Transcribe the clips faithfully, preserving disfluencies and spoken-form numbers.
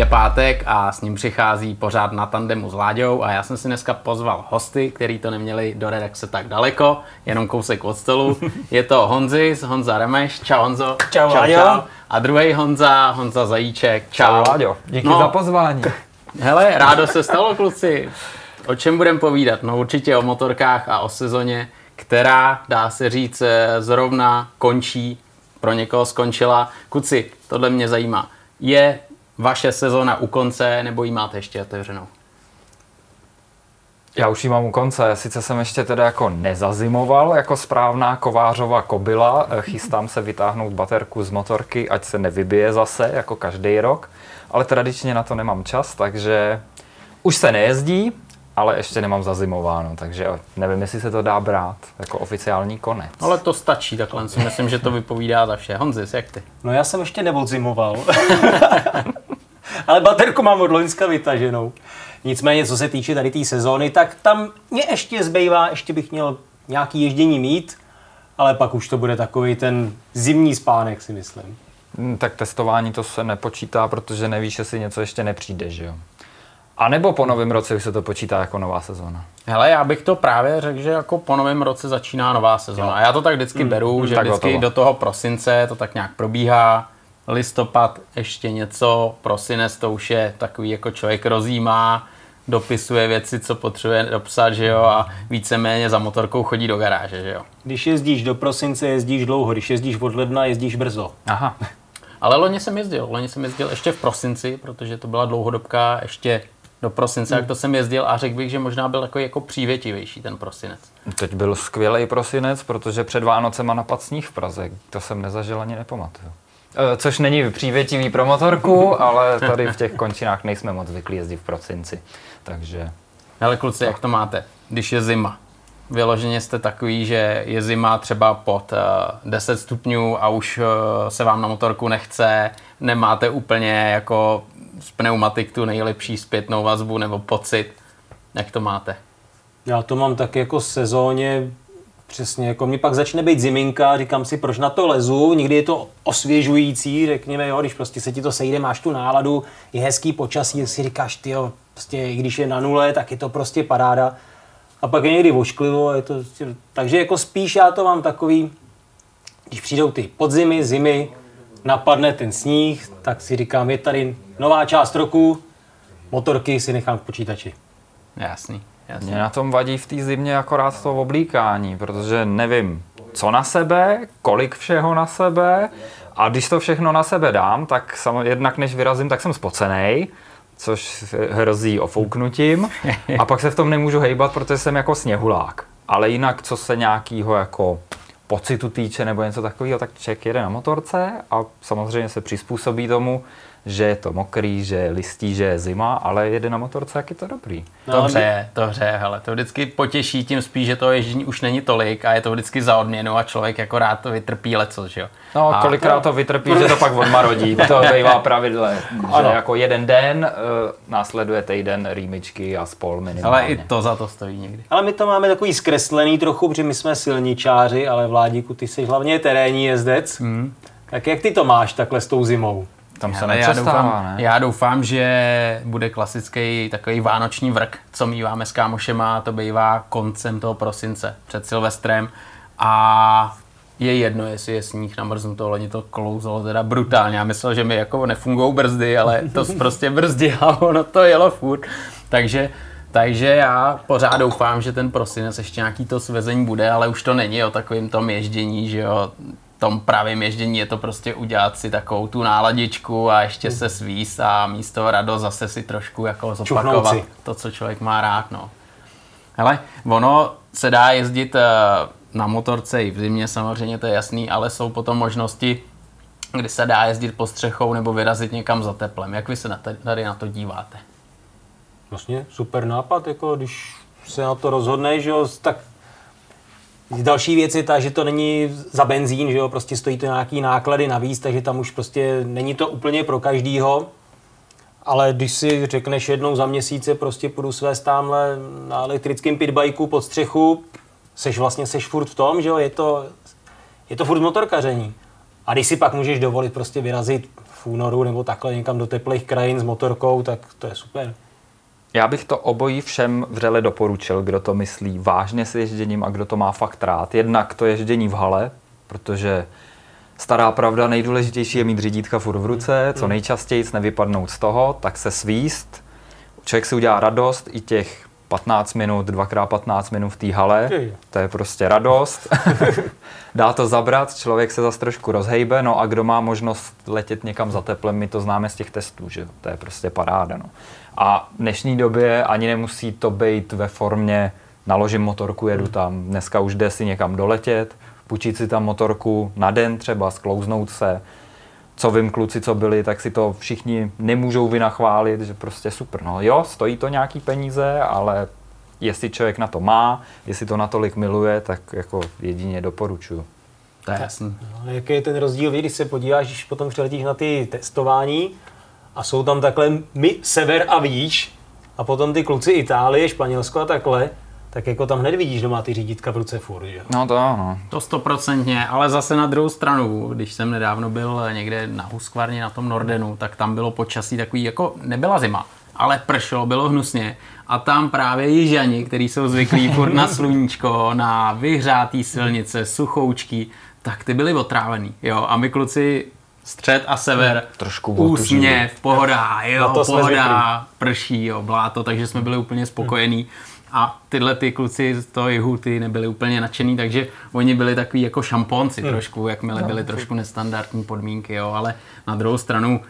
Je pátek a s ním přichází pořád na tandemu s Láďou a já jsem si dneska pozval hosty, kteří to neměli do redakce tak daleko, jenom kousek od stolu. Je to Honzi z Honza Rameš, čau Honzo. Čau, čau, čau. A druhý Honza, Honza Zajíček, čau. Čau Láďo, díky no, za pozvání. Hele, rádo se stalo, kluci. O čem budeme povídat? No určitě o motorkách a o sezóně, která, dá se říct, zrovna končí, pro někoho skončila. Kuci, tohle mě zajímá. Je vaše sezóna u konce, nebo ji máte ještě otevřenou? Já už ji mám u konce, sice jsem ještě teda jako nezazimoval jako správná kovářova kobyla, chystám se vytáhnout baterku z motorky, ať se nevybije zase, jako každý rok, ale tradičně na to nemám čas, takže už se nejezdí, ale ještě nemám zazimováno, takže nevím, jestli se to dá brát jako oficiální konec. Ale to stačí takhle, si myslím, že to vypovídá za vše. Honzis, jak ty? No já jsem ještě neodzimoval, ale baterku mám od loňska vytaženou. Nicméně, co se týče tady té sezóny, tak tam mě ještě zbývá, ještě bych měl nějaký ježdění mít, ale pak už to bude takový ten zimní spánek, si myslím. Tak testování to se nepočítá, protože nevíš, jestli něco ještě nepřijde, že jo? A nebo po novém roce už se to počítá jako nová sezóna? Hele, já bych to právě řekl, že jako po novém roce začíná nová sezóna. A já to tak vždycky mm, beru, mm, že vždycky hotovo. Do toho prosince to tak nějak probíhá. Listopad ještě něco, prosinec to už je takový, jako člověk rozjímá, dopisuje věci, co potřebuje dopsat, že jo, a víceméně za motorkou chodí do garáže, že jo. Když jezdíš do prosince, jezdíš dlouho, když jezdíš od ledna, jezdíš brzo. Aha. Ale loni jsem jezdil, loni jsem jezdil ještě v prosinci, protože to byla dlouhodobka ještě do prosince, jak to jsem jezdil a řekl bych, že možná byl takový jako přívětivější ten prosinec. Teď byl skvělý prosinec, protože před Vánocema napadl sníh v Praze, to jsem nezažil ani nepamatuju. Což není přívětivý pro motorku, ale tady v těch končinách nejsme moc zvyklí jezdit v prosinci, takže... Hele kluci, jak to máte, když je zima? Vyloženě jste takový, že je zima třeba pod uh, deset stupňů a už uh, se vám na motorku nechce, nemáte úplně jako z pneumatik tu nejlepší zpětnou vazbu nebo pocit, jak to máte? Já to mám tak jako sezóně, přesně, jako mě pak začne být ziminka, říkám si, proč na to lezu, někdy je to osvěžující, řekněme, jo, když prostě se ti to sejde, máš tu náladu, je hezký počasí, si říkáš, tyjo, prostě, i když je na nule, tak je to prostě paráda. A pak je někdy ošklivo, je to, takže jako spíš já to mám takový, když přijdou ty podzimy, zimy, napadne ten sníh, tak si říkám, je tady nová část roku, motorky si nechám v počítači. Jasný. Jasný. Mě na tom vadí v té zimě akorát to oblíkání, protože nevím, co na sebe, kolik všeho na sebe a když to všechno na sebe dám, tak sam, jednak než vyrazím, tak jsem spocenej, což hrozí ofouknutím a pak se v tom nemůžu hejbat, protože jsem jako sněhulák. Ale jinak, co se nějakýho jako pocitu týče nebo něco takového, tak člověk jede na motorce a samozřejmě se přizpůsobí tomu, že je to mokrý, že je listí, že je zima, ale jede na motorce, jak je to dobrý. No, dobře, dobře, hele, to vždycky potěší, tím spíš, že toho ježdění už není tolik a je to vždycky za odměnu a člověk jako rád to vytrpí leco, že jo? No, a kolikrát to, to vytrpí, že to pak odmarodí, to bývá pravidle, že jako jeden den, uh, následuje týden rýmičky a spol minimálně. Ale i to za to stojí někdy. Ale my to máme takový zkreslený trochu, protože my jsme silničáři, ale Vládíku, ty jsi hlavně terénní jezdec, mm. tak jak ty to máš takhle s tou zimou? Tam se já doufám, ne? já doufám, že bude klasický takový vánoční vrk, co míváme s kámošema, to bývá koncem toho prosince, před Silvestrem a je jedno, jestli je sníh namrznuto, loni to klouzalo teda brutálně. Já myslel, že mi jako nefungujou brzdy, ale to prostě brzdí a ono to jelo furt. Takže, takže já pořád doufám, že ten prosinec ještě nějaký to svezení bude, ale už to není o takovém tom ježdění, že jo. Tom pravém ježdění je to prostě udělat si takovou tu náladičku a ještě se svíst a místo radost zase si trošku jako zopakovat to, co člověk má rád. No. Hele, ono se dá jezdit na motorce i v zimě, samozřejmě to je jasný, ale jsou potom možnosti, kdy se dá jezdit pod střechou nebo vyrazit někam za teplem. Jak vy se tady na to díváte? Vlastně super nápad, jako když se na to rozhodneš, že jo, tak další věc je ta, že to není za benzín, že jo, prostě stojí to nějaký náklady navíc, takže tam už prostě není to úplně pro každýho. Ale když si řekneš jednou za měsíce, prostě půjdu svést támhle na elektrickém pitbajku pod střechu, seš vlastně seš furt v tom, že jo, je to, je to furt motorkaření. A když si pak můžeš dovolit prostě vyrazit v únoru nebo takhle někam do teplých krajin s motorkou, tak to je super. Já bych to obojí všem vřele doporučil, kdo to myslí vážně s ježděním a kdo to má fakt rád. Jednak to ježdění v hale, protože stará pravda, nejdůležitější je mít řídítka furt v ruce, co nejčastěji nevypadnout z toho, tak se svíst. Člověk si udělá radost i těch patnáct minut, dvakrát patnáct minut v té hale, to je prostě radost. Dá to zabrat, člověk se zas trošku rozhejbe, no a kdo má možnost letět někam za teplem, my to známe z těch testů, že to je prostě paráda. No. A v dnešní době ani nemusí to být ve formě naložím motorku, jedu tam, dneska už jde si někam doletět, půjčit si tam motorku na den třeba, sklouznout se. Co vím, kluci, co byli, tak si to všichni nemůžou vynachválit, že prostě super. No jo, stojí to nějaký peníze, ale jestli člověk na to má, jestli to natolik miluje, tak jako jedině doporučuju. To je jasný. No, jaký je ten rozdíl, když se podíváš, když potom přiletíš na ty testování a jsou tam takhle my, sever a výš, a potom ty kluci Itálie, Španělsko a takhle, tak jako tam hned vidíš, že má ty řídítka v ruce furt, že? No to ano. To stoprocentně, ale zase na druhou stranu, když jsem nedávno byl někde na Husqvarně, na tom Nordenu, tak tam bylo počasí takový, jako nebyla zima, ale pršelo, bylo hnusně a tam právě jižani, kteří jsou zvyklí furt na sluníčko, na vyhřátý silnice, suchoučky, tak ty byly otrávený, jo, a my kluci střed a sever, trošku úsměv, pohoda, jo, pohoda, prší, jo, bláto, takže jsme byli úplně spokojení. A tyhle ty kluci z toho jihu ty nebyli úplně nadšený, takže oni byli takový jako šamponci hmm. trošku, jakmile byly trošku nestandardní podmínky, jo, ale na druhou stranu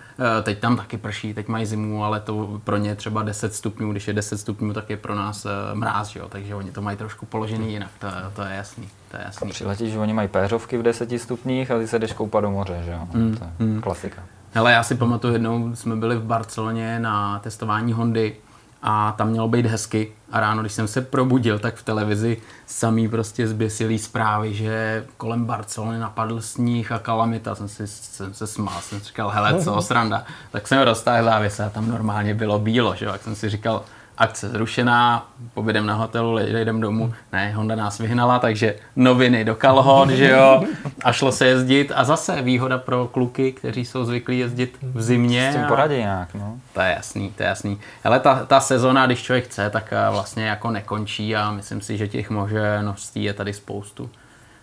teď tam taky prší, teď mají zimu, ale to pro ně třeba deset stupňů, když je deset stupňů, tak je pro nás mráz, že jo, takže oni to mají trošku položený jinak, to, to je jasný, to je jasný. A přiletíš, že oni mají péřovky v deseti stupních a ty se jdeš koupat do moře, že jo, no, to je hmm. klasika. Hele, já si pamatuju, jednou jsme byli v Barceloně na testování Hondy, a tam mělo být hezky a ráno, když jsem se probudil, tak v televizi samý prostě zběsilý zprávy, že kolem Barcelony napadl sníh a kalamita. Jsem, si, jsem se smál, jsem říkal, hele, co sranda. Tak jsem roztáhl závěs a tam normálně bylo bílo, že jo, tak jsem si říkal, akce zrušená, pobědem na hotelu, jdem domů. Ne, Honda nás vyhnala, takže noviny do kalhot, že jo, a šlo se jezdit. A zase výhoda pro kluky, kteří jsou zvyklí jezdit v zimě. S tím poradí nějak, no. To je jasný, to je jasný. Hele, ta, ta sezona, když člověk chce, tak vlastně jako nekončí a myslím si, že těch možností je tady spoustu.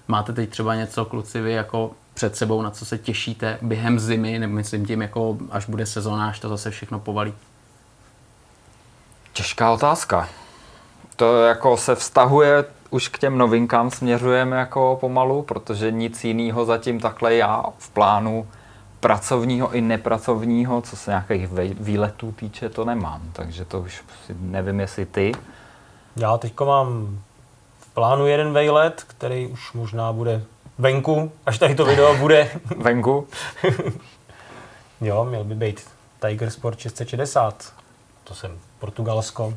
Máte teď třeba něco, kluci, vy jako před sebou, na co se těšíte během zimy, nebo myslím tím, jako až bude sezona, až to zase všechno povalí? Těžká otázka. To jako se vztahuje, už k těm novinkám směřujeme jako pomalu, protože nic jiného zatím takhle já v plánu pracovního i nepracovního, co se nějakých výletů týče, to nemám. Takže to už nevím, jestli ty. Já teďko mám v plánu jeden výlet, který už možná bude venku, až tady to video bude. Venku? Jo, měl by být Tiger Sport šest set šedesát. To jsem Portugalsko.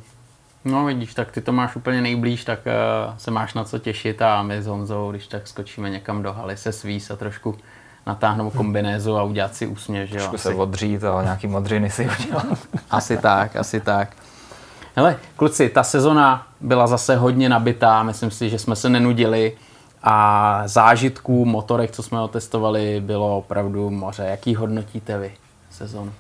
No vidíš, tak ty to máš úplně nejblíž, tak uh, se máš na co těšit a my s Honzou, když tak skočíme někam do haly, se svíz a trošku natáhnout kombinézu a udělat si úsměv. Trošku se odřít a nějaký modřiny si udělat. Asi tak, asi tak. Hele, kluci, ta sezona byla zase hodně nabitá, myslím si, že jsme se nenudili a zážitků, motorek, co jsme otestovali, bylo opravdu moře. Jaký hodnotíte vy sezonu?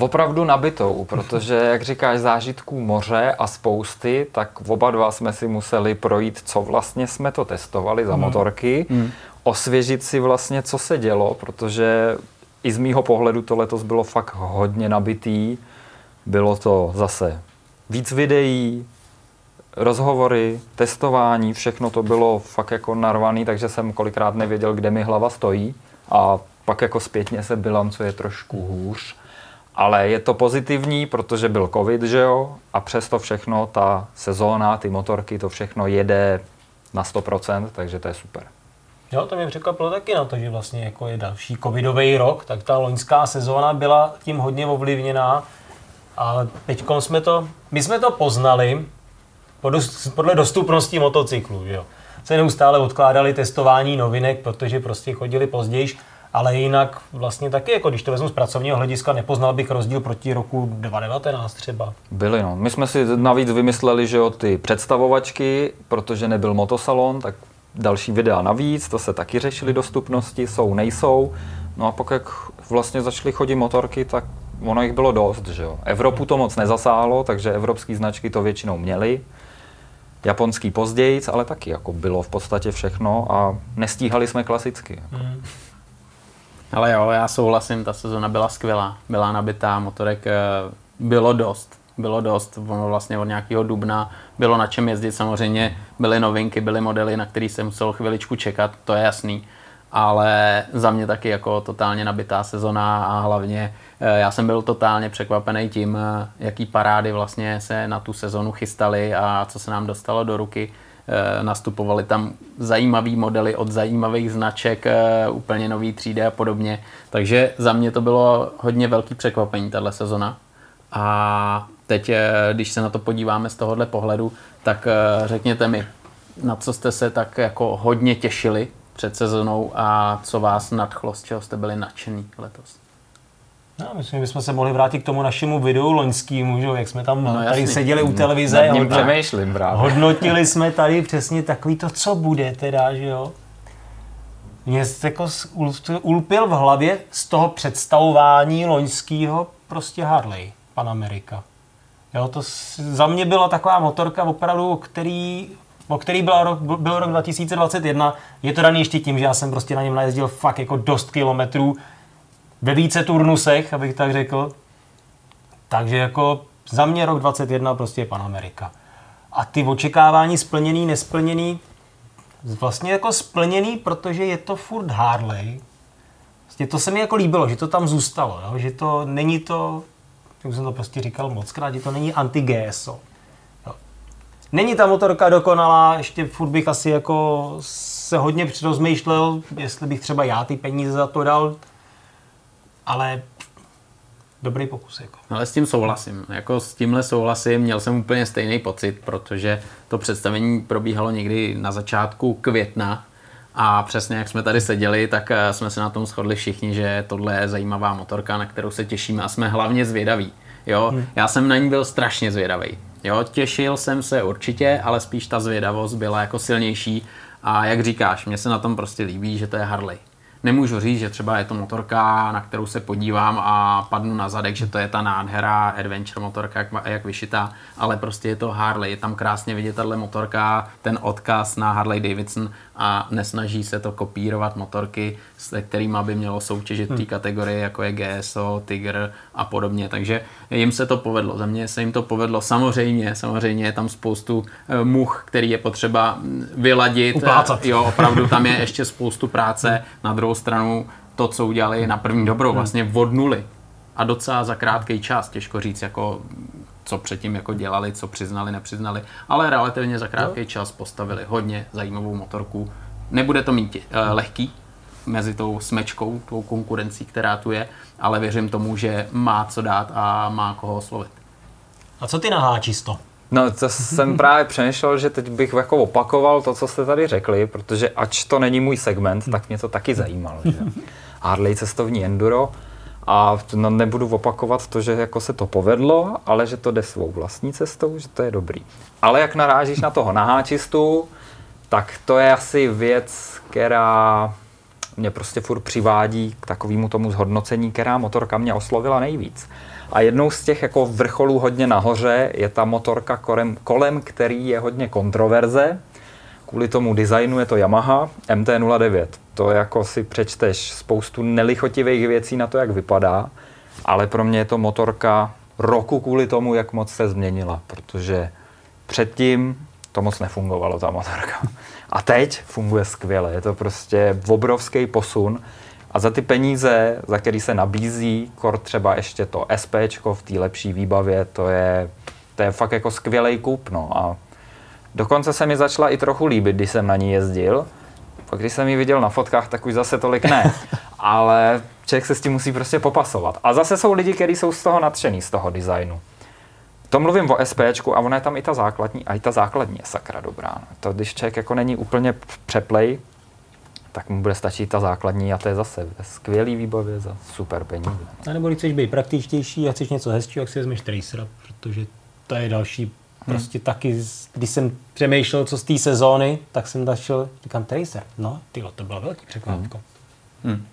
Opravdu nabitou, protože, jak říkáš, zážitků moře a spousty, tak oba dva jsme si museli projít, co vlastně jsme to testovali za mm. motorky, mm. osvěžit si vlastně, co se dělo, protože i z mýho pohledu to letos bylo fakt hodně nabitý. Bylo to zase víc videí, rozhovory, testování, všechno to bylo fakt jako narvaný, takže jsem kolikrát nevěděl, kde mi hlava stojí a pak jako zpětně se bilancuje trošku hůř. Ale je to pozitivní, protože byl covid, že jo, a přesto všechno, ta sezóna, ty motorky, to všechno jede na sto procent, takže to je super. Jo, to mě překvapilo taky na to, že vlastně jako je další covidový rok, tak ta loňská sezóna byla tím hodně ovlivněná, ale teďkom jsme to, my jsme to poznali podle dostupnosti motocyklů, že jo. Se neustále odkládali testování novinek, protože prostě chodili později. Ale jinak vlastně taky, jako když to vezmu z pracovního hlediska, nepoznal bych rozdíl proti roku dva tisíce devatenáct třeba. Byly, no. My jsme si navíc vymysleli, že jo, ty představovačky, protože nebyl motosalon, tak další videa navíc, to se taky řešili dostupnosti, jsou, nejsou. No a pak jak vlastně začaly chodit motorky, tak ono jich bylo dost, že jo. Evropu to moc nezasáhlo, takže evropský značky to většinou měly. Japonský později, ale taky jako bylo v podstatě všechno a nestíhali jsme klasicky. Jako. Mm. Ale jo, já souhlasím, ta sezona byla skvělá, byla nabitá, motorek bylo dost, bylo dost, ono vlastně od nějakého dubna bylo na čem jezdit, samozřejmě byly novinky, byly modely, na který jsem musel chviličku čekat, to je jasný, ale za mě taky jako totálně nabitá sezona a hlavně já jsem byl totálně překvapený tím, jaký parády vlastně se na tu sezonu chystaly a co se nám dostalo do ruky. Nastupovali tam zajímavý modely od zajímavých značek, úplně nový třídy a podobně. Takže za mě to bylo hodně velký překvapení tahle sezona. A teď, když se na to podíváme z tohohle pohledu, tak řekněte mi, na co jste se tak jako hodně těšili před sezonou a co vás nadchlo, z čeho jste byli nadšený letos? No, myslím, že bychom se mohli vrátit k tomu našemu videu loňskému, že? Jak jsme tam no, tady jasný. Seděli u televize no, a přemýšlím, hodnotili jsme tady přesně takový to, co bude teda, že jo. Mě se jako ulpil v hlavě z toho představování loňského prostě Harley Pan America. Jo, to za mě byla taková motorka opravdu, o který, o který byl rok, byl rok dva tisíce dvacet jedna. Je to daný ještě tím, že já jsem prostě na něm najezdil fakt jako dost kilometrů, ve více turnusech, abych tak řekl. Takže jako za mě rok dvacet jedna prostě je Pan America. A ty očekávání splněný, nesplněný, vlastně jako splněný, protože je to furt Harley. Vlastně to se mi jako líbilo, že to tam zůstalo, no? Že to není to, jak jsem to prostě říkal mockrát, že to není anti-G S O. No. Není ta motorka dokonalá, ještě furt bych asi jako se hodně přirozmýšlel, jestli bych třeba já ty peníze za to dal, ale dobrý pokus. Jako. Ale s tím souhlasím. Jako s tímhle souhlasím. Měl jsem úplně stejný pocit, protože to představení probíhalo někdy na začátku května a přesně jak jsme tady seděli, tak jsme se na tom shodli všichni, že tohle je zajímavá motorka, na kterou se těšíme a jsme hlavně zvědaví. Jo? Hmm. Já jsem na ní byl strašně zvědavý. Jo? Těšil jsem se určitě, ale spíš ta zvědavost byla jako silnější a jak říkáš, mně se na tom prostě líbí, že to je Harley. Nemůžu říct, že třeba je to motorka, na kterou se podívám a padnu na zadek, že to je ta nádhera, adventure motorka, jak, jak vyšitá, ale prostě je to Harley, je tam krásně vidět tato motorka, ten odkaz na Harley-Davidson a nesnaží se to kopírovat motorky, se kterýma by mělo soutěžit v té kategorii, jako je G S O, Tiger a podobně, takže jim se to povedlo, za mě se jim to povedlo, samozřejmě, samozřejmě je tam spoustu much, který je potřeba vyladit, uplácat. Jo, opravdu tam je ještě spoustu práce, na druhou stranu to, co udělali na první dobrou, vlastně od nuly a docela za krátký čas, těžko říct, jako, co předtím jako dělali, co přiznali, nepřiznali, ale relativně za krátký čas postavili hodně zajímavou motorku. Nebude to mít eh, lehký mezi tou smečkou, tou konkurencí, která tu je, ale věřím tomu, že má co dát a má koho oslovit. A co ty naháčíš to? No, to jsem právě přemýšlel, že teď bych jako opakoval to, co jste tady řekli, protože ač to není můj segment, tak mě to taky zajímalo. Že? Harley cestovní enduro a no, nebudu opakovat to, že jako se to povedlo, ale že to jde svou vlastní cestou, že to je dobrý. Ale jak narážíš na toho naháčistu, tak to je asi věc, která mě prostě furt přivádí k takovému tomu zhodnocení, která motorka mě oslovila nejvíc. A jednou z těch jako vrcholů hodně nahoře je ta motorka, kolem, kolem který je hodně kontroverze. Kvůli tomu designu je to Yamaha M T nula devět. To jako si přečteš spoustu nelichotivých věcí na to, jak vypadá, ale pro mě je to motorka roku kvůli tomu, jak moc se změnila, protože předtím to moc nefungovalo, ta motorka. A teď funguje skvěle, je to prostě obrovský posun. A za ty peníze, za který se nabízí, kor třeba ještě to SPčko v té lepší výbavě, to je, to je fakt jako skvělej koup, no. A dokonce se mi začala i trochu líbit, když jsem na ní jezdil. Pak když jsem ji viděl na fotkách, tak už zase tolik ne. Ale člověk se s tím musí prostě popasovat. A zase jsou lidi, kteří jsou z toho nadšený, z toho designu. To mluvím o SPčku a ona je tam i ta základní, a i ta základní je sakra dobrá. No. To když člověk jako není úplně přeplej, tak mu bude stačit ta základní a to je zase ve skvělý výbavě za super peníze. A nebo když chceš být praktičtější a chceš něco hezčího, tak si vezmeš Tracera, protože to je další prostě hmm. taky, když jsem přemýšlel, co z té sezóny, tak jsem našel, říkám Tracer, no tylo, to bylo velký překvapko. Hmm. Hmm.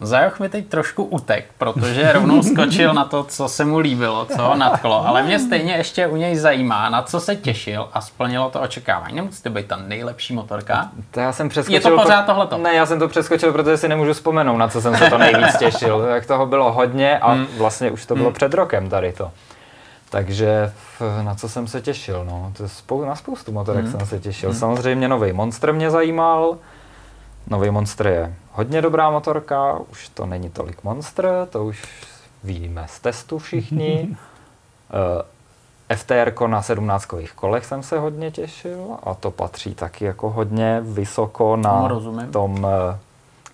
Zajoch mi teď trošku utek, protože rovnou skočil na to, co se mu líbilo, co ho nadchlo, ale mě stejně ještě u něj zajímá, na co se těšil a splnilo to očekávání. Nemusí to být ta nejlepší motorka? To já jsem přeskočil. Je to pořád pro... tohleto? Ne, já jsem to přeskočil, protože si nemůžu vzpomenout, na co jsem se to nejvíc těšil. Tak toho bylo hodně a hmm. vlastně už to bylo hmm. před rokem tady to. Takže na co jsem se těšil? No, to spou... na spoustu motorek hmm. jsem se těšil. Hmm. Samozřejmě nový Monster mě zajímal. Nový Monster je hodně dobrá motorka, už to není tolik Monster, to už víme z testu všichni. ef té erko na sedmnáctkových kolech jsem se hodně těšil a to patří taky jako hodně vysoko na Rozumím. tom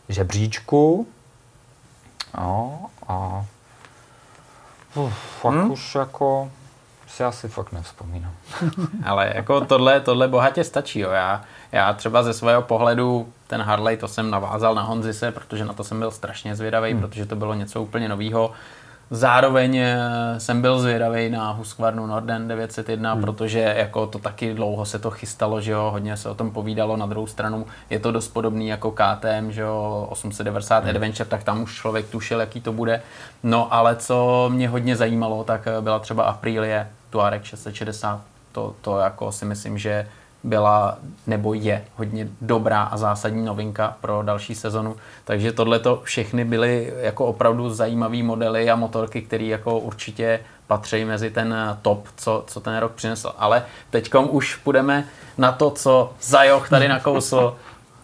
žebříčku. No, a uf, fakt hmm? už jako si asi fakt nevzpomínám. Ale jako tohle, tohle bohatě stačí. Jo. Já, já třeba ze svého pohledu ten Harley, to jsem navázal na Honzise, protože na to jsem byl strašně zvědavý, hmm. protože to bylo něco úplně novýho. Zároveň jsem byl zvědavý na Husqvarnu Norden devět set jedna, hmm. protože jako to taky dlouho se to chystalo, že jo, hodně se o tom povídalo. Na druhou stranu je to dost podobný jako K T M, že jo, osm set devadesát hmm. Adventure, tak tam už člověk tušil, jaký to bude. No ale co mě hodně zajímalo, tak byla třeba Aprilia Tuareg šest set šedesát, to, to jako si myslím, že byla nebo je hodně dobrá a zásadní novinka pro další sezonu. Takže tohleto všechny byly jako opravdu zajímavý modely a motorky, které jako určitě patří mezi ten top, co, co ten rok přinesl. Ale teďkom už půjdeme na to, co Zajoch tady nakousl,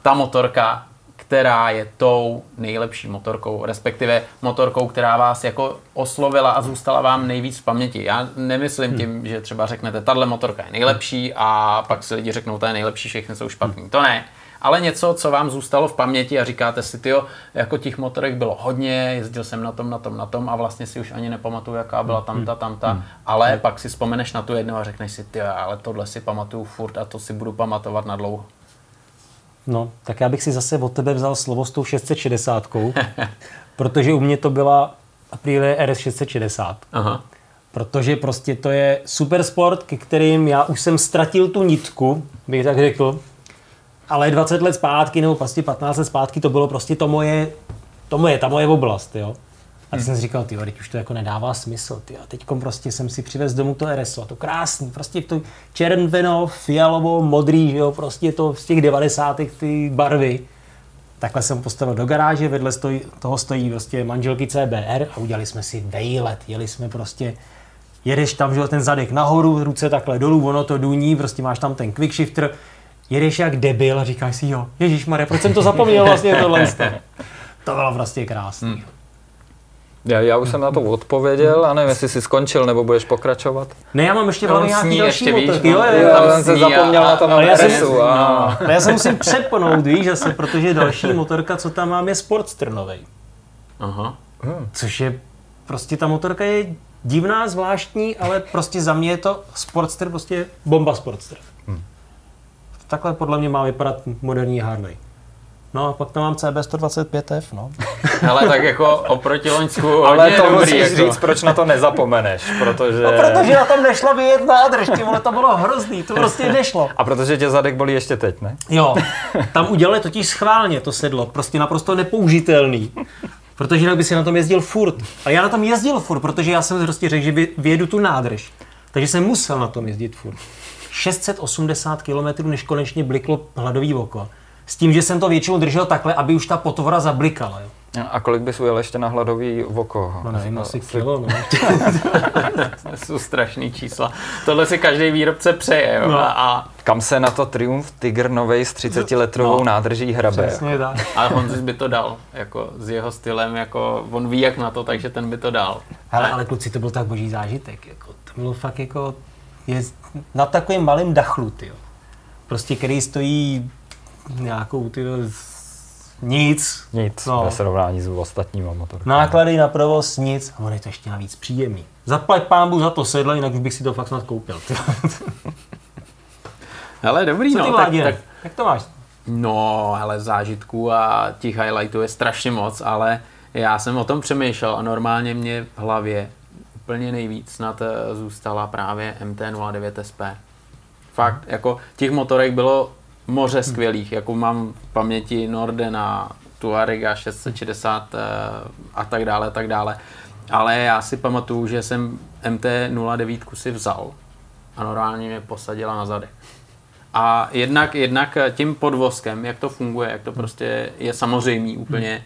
ta motorka, která je tou nejlepší motorkou, respektive motorkou, která vás jako oslovila a zůstala vám nejvíc v paměti. Já nemyslím hmm. tím, že třeba řeknete, tahle motorka je nejlepší a pak si lidi řeknou, ta je nejlepší, všechny jsou špatný. Hmm. To ne, ale něco, co vám zůstalo v paměti a říkáte si, tyjo, jako těch motorek bylo hodně, jezdil jsem na tom, na tom, na tom a vlastně si už ani nepamatuju, jaká byla tamta, tamta, hmm. ale hmm. pak si vzpomeneš na tu jednu a řekneš si, tyjo, ale tohle si pamatuju furt a to si budu pamatovat na dlouho. No, tak já bych si zase od tebe vzal slovo s tou šest set šedesát, protože u mě to byla Aprilia R S šest set šedesát. Aha. Protože prostě to je super sport, ke kterým já už jsem ztratil tu nitku, bych tak řekl, ale dvacet let zpátky nebo prostě patnáct let zpátky to bylo prostě to moje, to moje, ta moje oblast, jo. A ty hmm. jsem si říkal, tyjo, teď už to jako nedává smysl, tyjo, teďkom prostě jsem si přivez domů to R S, a to krásný, prostě to červeno, fialovo, modrý, že jo, prostě to z těch devadesátek ty barvy. Takhle jsem postavil do garáže, vedle stojí, toho stojí prostě manželky C B R a udělali jsme si vejlet, jeli jsme prostě, jedeš tam, že jo, ten zadek nahoru, ruce takhle dolů, ono to duní, prostě máš tam ten quick shifter, jedeš jak debil a říkáš si, jo, ježišmarja, proč jsem to zapomněl vlastně tohle stav. To bylo prostě krásný. Hmm. Já, já už jsem na to odpověděl, a nevím, jestli jsi skončil, nebo budeš pokračovat. Ne, já mám ještě velmi nějaký další motorky. Jo, jo, já jsem se zapomněl a, na tom adresu. A... No, no, já se musím přepnout, víš, zase, protože další motorka, co tam mám, je Sportster novej. Aha. Což je, prostě ta motorka je divná, zvláštní, ale prostě za mě je to Sportster, prostě bomba Sportster. Hmm. Takhle podle mě má vypadat moderní Harley. No a pak tam mám C B sto dvacet pět F, no. Ale tak jako oproti loňsku hodně ale to dobrý, musíš jako říct, proč na to nezapomeneš, protože... No protože na tom nešla vyjet nádrž, ty vole, to bylo hrozný, to prostě nešlo. A protože tě zadek bolí ještě teď, ne? Jo, tam udělali totiž schválně to sedlo, prostě naprosto nepoužitelný. Protože jinak by si na tom jezdil furt. A já na tom jezdil furt, protože já jsem prostě řekl, že vyjedu tu nádrž. Takže jsem musel na tom jezdit furt. šest set osmdesát kilometrů, než konečně bliklo hladový oko. S tím, že jsem to většinou držel takhle, aby už ta potvora zablikala. Jo. A kolik bys ujel ještě na hladový voko? No nevím, asi kilo, no. To jsou strašný čísla. Tohle si každý výrobce přeje, jo. No. A kam se na to Triumph Tiger novej s třicetiletrovou no. nádrží hrabe. Přesně tak. Ale Honzis by to dal, jako s jeho stylem, jako on ví jak na to, takže ten by to dal. Hele, ale kluci, to byl tak boží zážitek, jako to bylo fakt jako, je na takovém malém dachlu, tyjo. Prostě, který stojí nějakou tyhle nic. Nic, no. Ve srovnání s ostatníma motorkami. Náklady na provoz, nic. A on je to ještě navíc příjemný. Zaplať pánbu za to sedlo, jinak už bych si to fakt snad koupil. Hele, dobrý, co no. Ty tak, tak, jak to máš? No, hele, zážitků a těch highlightů je strašně moc, ale já jsem o tom přemýšlel a normálně mě v hlavě úplně nejvíc snad zůstala právě M T nula devět S P. Fakt, jako těch motorek bylo moře skvělých, jako mám v paměti Nordena, Tuareg šest set šedesát a tak dále a tak dále. Ale já si pamatuju, že jsem em té nula devět si vzal a normálně mě posadila na zadek. A jednak, jednak tím podvozkem, jak to funguje, jak to prostě je samozřejmý úplně,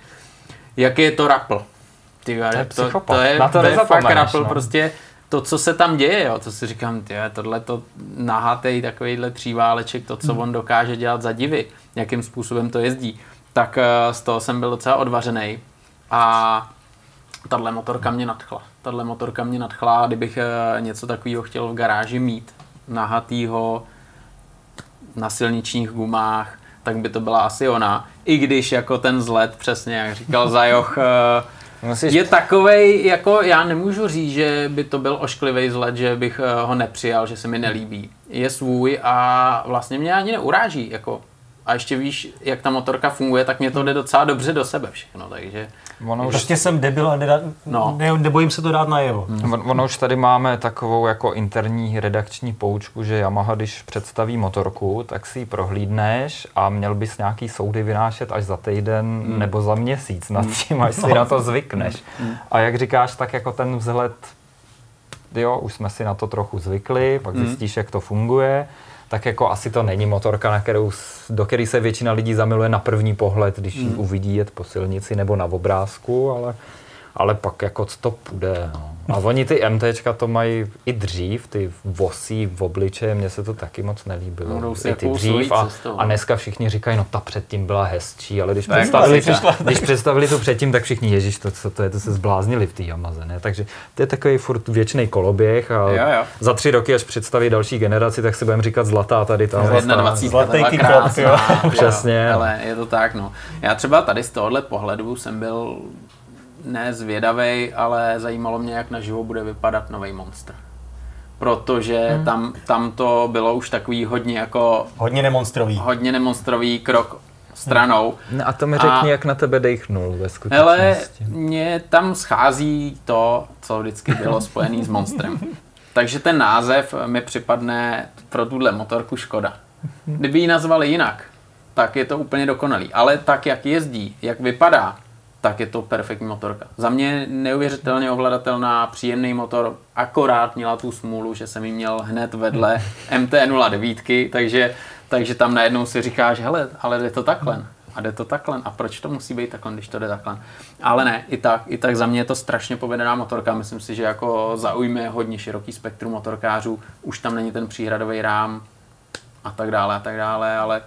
jak je to rapl. Ty, to je, to, to je, to to je fakt rapl, no. Prostě to, co se tam děje, jo, to si říkám, tyhle, tohleto nahatej takovejhle tříváleček, to, co hmm. on dokáže dělat za divy, jakým způsobem to jezdí, tak z toho jsem byl docela odvařenej a tahle motorka mě nadchla. Tahle motorka mě nadchla, kdybych něco takového chtěl v garáži mít, nahatýho, na silničních gumách, tak by to byla asi ona. I když jako ten vzlet, přesně jak říkal Zajoch, Musíš... je takovej, jako já nemůžu říct, že by to byl ošklivý vzlet, že bych ho nepřijal, že se mi nelíbí. Je svůj a vlastně mě ani neuráží. Jako. A ještě víš, jak ta motorka funguje, tak mě to jde docela dobře do sebe všechno, takže... Ono už... Prostě jsem debil a nedá... no. ne, nebojím se to dát najevo. Hmm. Ono už tady máme takovou jako interní redakční poučku, že Yamaha, když představí motorku, tak si ji prohlídneš a měl bys nějaký soudy vynášet až za týden hmm. nebo za měsíc nad tím, až si no. na to zvykneš. Hmm. A jak říkáš, tak jako ten vzhled, jo, už jsme si na to trochu zvykli, pak hmm. zjistíš, jak to funguje. Tak jako asi to není motorka, na kterou, do které se většina lidí zamiluje na první pohled, když ji uvidí jet po silnici nebo na obrázku, ale, ale pak jako co to půjde. No. A oni ty MTčka to mají i dřív, ty vosí v obličeje, mně se to taky moc nelíbilo. No, I ty dřív a, a dneska všichni říkají, no ta předtím byla hezčí, ale když, ne, představili, přišla, když představili to předtím, tak všichni, ježiš, to, co to je, to se zbláznili v té Yamaze, ne? Takže to je takový furt věčný koloběh a jo, jo. za tři roky, až představí další generaci, tak si budeme říkat zlatá tady ta dvacet jedna zlatý kýkot, jo. Přesně. Ale je to tak, no. Já třeba tady z tohohle pohledu jsem byl ne zvědavej, ale zajímalo mě, jak naživo bude vypadat nový Monster. Protože hmm. tam, tam to bylo už takový hodně jako... Hodně nemonstrový. Hodně nemonstrový krok stranou. Hmm. No a to mi řekni, a, jak na tebe dejchnul ve skutečnosti. Hele, mě tam schází to, co vždycky bylo spojený s Monstrem. Takže ten název mi připadne pro tuhle motorku škoda. Kdyby ji nazvali jinak, tak je to úplně dokonalý. Ale tak, jak jezdí, jak vypadá, tak je to perfektní motorka. Za mě neuvěřitelně ovladatelná, příjemný motor, akorát měla tu smůlu, že jsem ji měl hned vedle em té nula devět, takže, takže tam najednou si říkáš, hele, ale jde to takhle, a jde to takhle, a proč to musí být takhle, když to jde takhle. Ale ne, i tak, i tak za mě je to strašně povedená motorka, myslím si, že jako zaujme hodně široký spektrum motorkářů, už tam není ten příhradový rám, a tak dále, a tak dále, ale...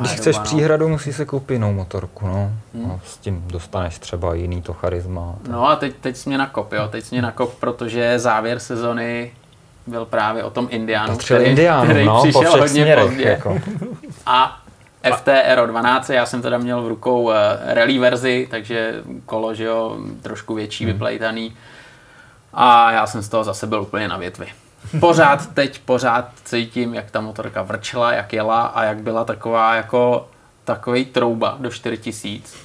Když chceš příhradu, musíš si koupit jinou motorku, no. Hmm. no. S tím dostaneš třeba jiný to charisma. Tak. No a teď, teď jsi mě nakop, jo. Teď jsi mě nakop, protože závěr sezony byl právě o tom Indianu, který, Indianu, který no, přišel po hodně směrech, pozdě. Jako. A ef té er dvanáct, já jsem teda měl v rukou rally verzi, takže kolo, že jo, trošku větší, hmm. vyplejtaný. A já jsem z toho zase byl úplně na větvi. Pořád teď, pořád cítím, jak ta motorka vrčela, jak jela a jak byla taková jako takovej trouba do čtyři tisíce,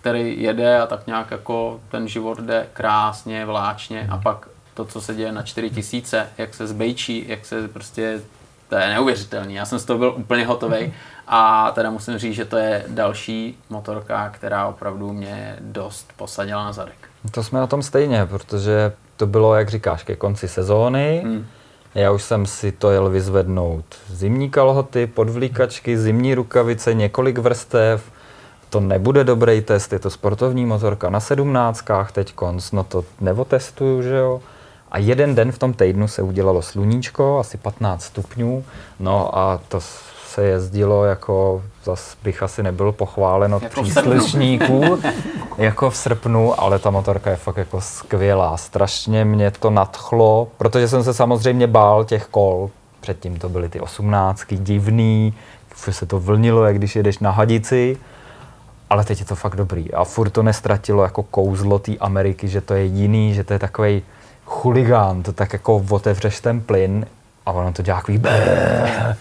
který jede a tak nějak jako ten život jde krásně, vláčně a pak to, co se děje na čtyři tisíce, jak se zbejčí, jak se prostě, to je neuvěřitelný. Já jsem z toho byl úplně hotovej a teda musím říct, že to je další motorka, která opravdu mě dost posadila na zadek. To jsme na tom stejně, protože to bylo, jak říkáš, ke konci sezóny. Hmm. Já už jsem si to jel vyzvednout zimní kalhoty, podvlíkačky, zimní rukavice, několik vrstev. To nebude dobrý test, je to sportovní motorka na sedmnáctkách teď konc, no to neotestuju, že jo. A jeden den v tom týdnu se udělalo sluníčko, asi patnáct stupňů, no a to se jezdilo jako, zas bych asi nebyl pochválen od jako příslušníků, jako v srpnu, ale ta motorka je fakt jako skvělá. Strašně mě to nadchlo, protože jsem se samozřejmě bál těch kol. Předtím to byly ty osmnáctky, divný, furt se to vlnilo, jak když jedeš na hadici, ale teď je to fakt dobrý. A furt to nestratilo jako kouzlo té Ameriky, že to je jiný, že to je takovej chuligán, to tak jako otevřeš ten plyn, a ono to dělá takový brrr,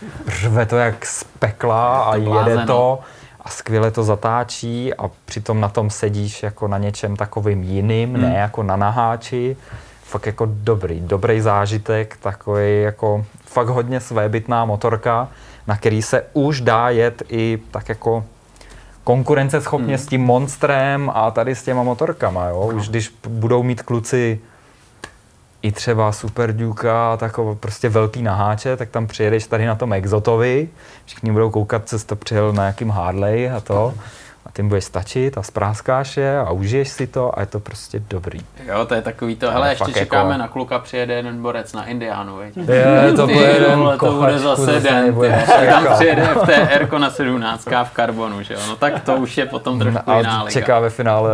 rve to jak z pekla a jede to a skvěle to zatáčí a přitom na tom sedíš jako na něčem takovým jiným, hmm. ne jako na naháči. Fakt jako dobrý, dobrý zážitek, takový jako fakt hodně svébytná motorka, na který se už dá jet i tak jako konkurenceschopně hmm. s tím Monstrem a tady s těma motorkama, jo? Už když budou mít kluci i třeba Super Duca, takový prostě velký naháče, tak tam přijedeš tady na tom Exotovi, všichni budou koukat, co jsi to přijel na jakým Harley a to. A tím budeš stačit a spráskáš je a užiješ si to a je to prostě dobrý. Jo, to je takový to, hele, ještě čekáme jako na kluka, přijede jeden borec na Indiánu, viď? Je, to bude jeden kochačku, to bude zase den, tam přijede F T R na sedmnáct v karbonu, že jo? No tak to už je potom trošku jiná liga. A čeká ve finále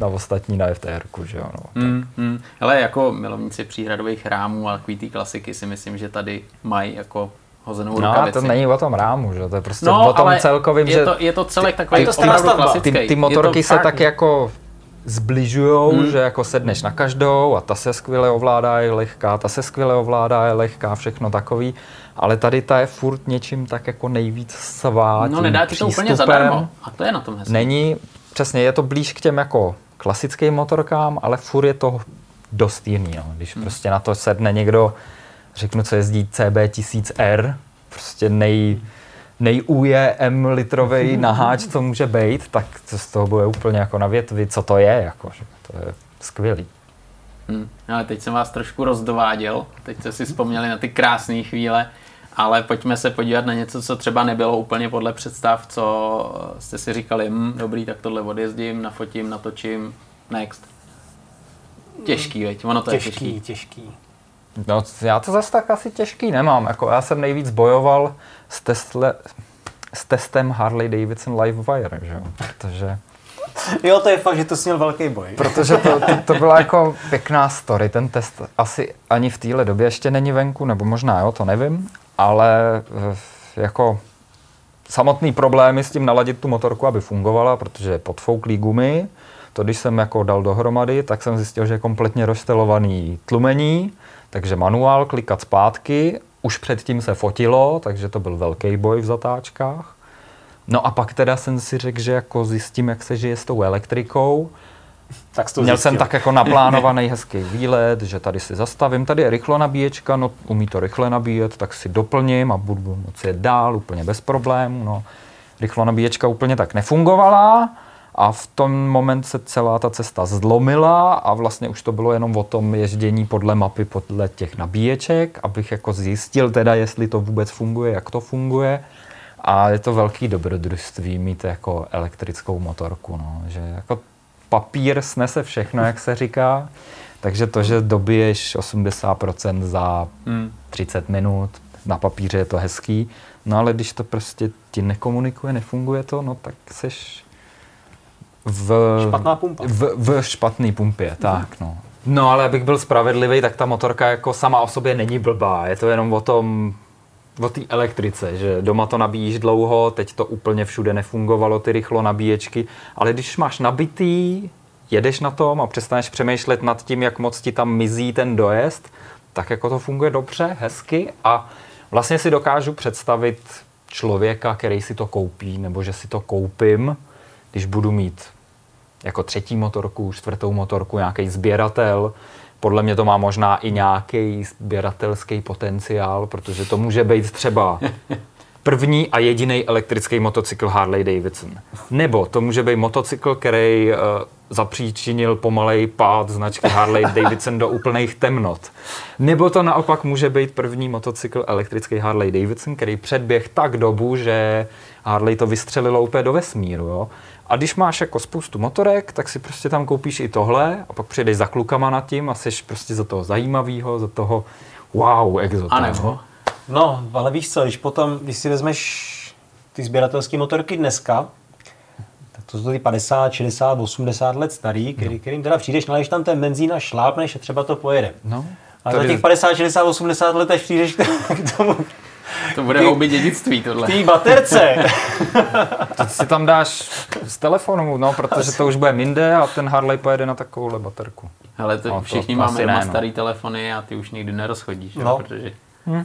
na ostatní na F T R, že jo? No, mm, mm. Hele, jako milovníci příhradových rámů a takový ty klasiky si myslím, že tady mají jako hozenou rukavici. No, to není o tom rámu, že? To je prostě no, o tom celkovým, je že to, je to celek takový opravdu klasický. Ty, ty motorky se tak jako zbližujou, hmm. že jako sedneš na každou a ta se skvěle ovládá, je lehká, ta se skvěle ovládá, je lehká, všechno takový, ale tady ta je furt něčím tak jako nejvíc svá. No, nedá ti to úplně zadarmo. A to je na tom hezké. Není, přesně, je to blíž k těm jako klasickým motorkám, ale furt je to dost jiný, no. Když hmm. prostě na to sedne někdo, řeknu, co jezdí C B tisíc R, prostě nej, nejúje M litrovej naháč, co může být, tak to z toho bude úplně jako na větvi, co to je, jako, že to je skvělý. Hmm, ale teď jsem vás trošku rozdováděl, teď jste si vzpomněli na ty krásné chvíle, ale pojďme se podívat na něco, co třeba nebylo úplně podle představ, co jste si říkali, hm, dobrý, tak tohle odjezdím, nafotím, natočím, next. Těžký, veď, ono to těžký, je těžký. těžký. No, já to zase tak asi těžký nemám, jako já jsem nejvíc bojoval s, testle, s testem Harley-Davidson Livewire, že jo, protože... Jo, to je fakt, že to jsi měl velký boj. Protože to, to, to byla jako pěkná story, ten test asi ani v téhle době ještě není venku, nebo možná jo, to nevím, ale jako samotný problémy s tím naladit tu motorku, aby fungovala, protože podfouklý gumy, to když jsem jako dal dohromady, tak jsem zjistil, že je kompletně rozštelovaný tlumení, takže manuál, klikat zpátky, už předtím se fotilo, takže to byl velký boj v zatáčkách. No a pak teda jsem si řekl, že jako zjistím, jak se žije s tou elektrikou. Tak to Měl zjistil. jsem tak jako naplánovaný hezký výlet, že tady si zastavím, tady je rychlo nabíječka, no umí to rychle nabíjet, tak si doplním a budu moci jet dál úplně bez problémů. No, rychlo nabíječka úplně tak nefungovala. A v tom moment se celá ta cesta zlomila a vlastně už to bylo jenom o tom ježdění podle mapy, podle těch nabíječek, abych jako zjistil teda, jestli to vůbec funguje, jak to funguje. A je to velký dobrodružství mít jako elektrickou motorku, no. Že jako papír snese všechno, jak se říká. Takže to, že dobiješ osmdesát procent za třicet minut, na papíře je to hezký. No ale když to prostě ti nekomunikuje, nefunguje to, no tak seš... V, Špatná pumpa. V, v špatný pumpě, tak no. No ale abych byl spravedlivý, tak ta motorka jako sama o sobě není blbá, je to jenom o tom, o té elektrice, že doma to nabíjíš dlouho, teď to úplně všude nefungovalo, ty rychlo nabíječky, ale když máš nabitý, jedeš na tom a přestaneš přemýšlet nad tím, jak moc ti tam mizí ten dojezd, tak jako to funguje dobře, hezky a vlastně si dokážu představit člověka, který si to koupí, nebo že si to koupím, když budu mít jako třetí motorku, čtvrtou motorku, nějaký sběratel. Podle mě to má možná i nějaký sběratelský potenciál, protože to může být třeba první a jediný elektrický motocykl Harley Davidson. Nebo to může být motocykl, který uh, zapříčinil pomalej pád značky Harley Davidson do úplných temnot. Nebo to naopak může být první motocykl elektrický Harley Davidson, který předběh tak dobu, že Harley to vystřelilo úplně do vesmíru. Jo? A když máš jako spoustu motorek, tak si prostě tam koupíš i tohle a pak přijdeš za klukama nad tím a jsi prostě za toho zajímavého, za toho wow exota. A nebo? No, ale víš co, když potom, když si vezmeš ty sběratelské motorky dneska, tak to jsou ty padesát, šedesát, osmdesát let starý, který, no. kterým teda přijdeš, naleješ tam ten benzín a šlápneš a třeba to pojede. No. A za těch padesát, šedesát, osmdesát let až přijdeš k tomu... To bude houby dědictví tohle. Ty baterce. To si tam dáš z telefonu, no, protože to už bude minde a ten Harley pojede na takovouhle baterku. Hele, to no, všichni to, to máme doma starý telefony a ty už nikdy nerozchodíš, no. jo, protože... Hm.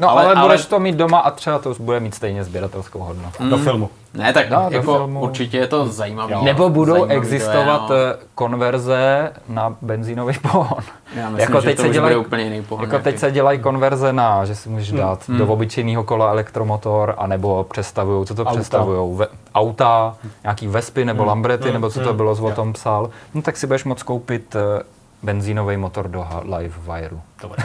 No ale, ale budeš ale... to mít doma a třeba to bude mít stejně sběratelskou hodnotu. Mm. Do filmu. Ne, tak no, jako filmu. Určitě je to zajímavé. Nebo budou existovat je, no. konverze na benzínový pohon. Já myslím, jako že teď to se dělají, úplně jiný pohon. Jako teď se dělají konverze na, že si můžeš dát mm. do obyčejného kola elektromotor, anebo přestavují, co to Auto. přestavují, Ve, auta, nějaký Vespy nebo mm. Lambrety, mm. nebo co mm. to bylo, co o tom psal. No tak si budeš moc koupit benzínový motor do Livewireu. Dobré.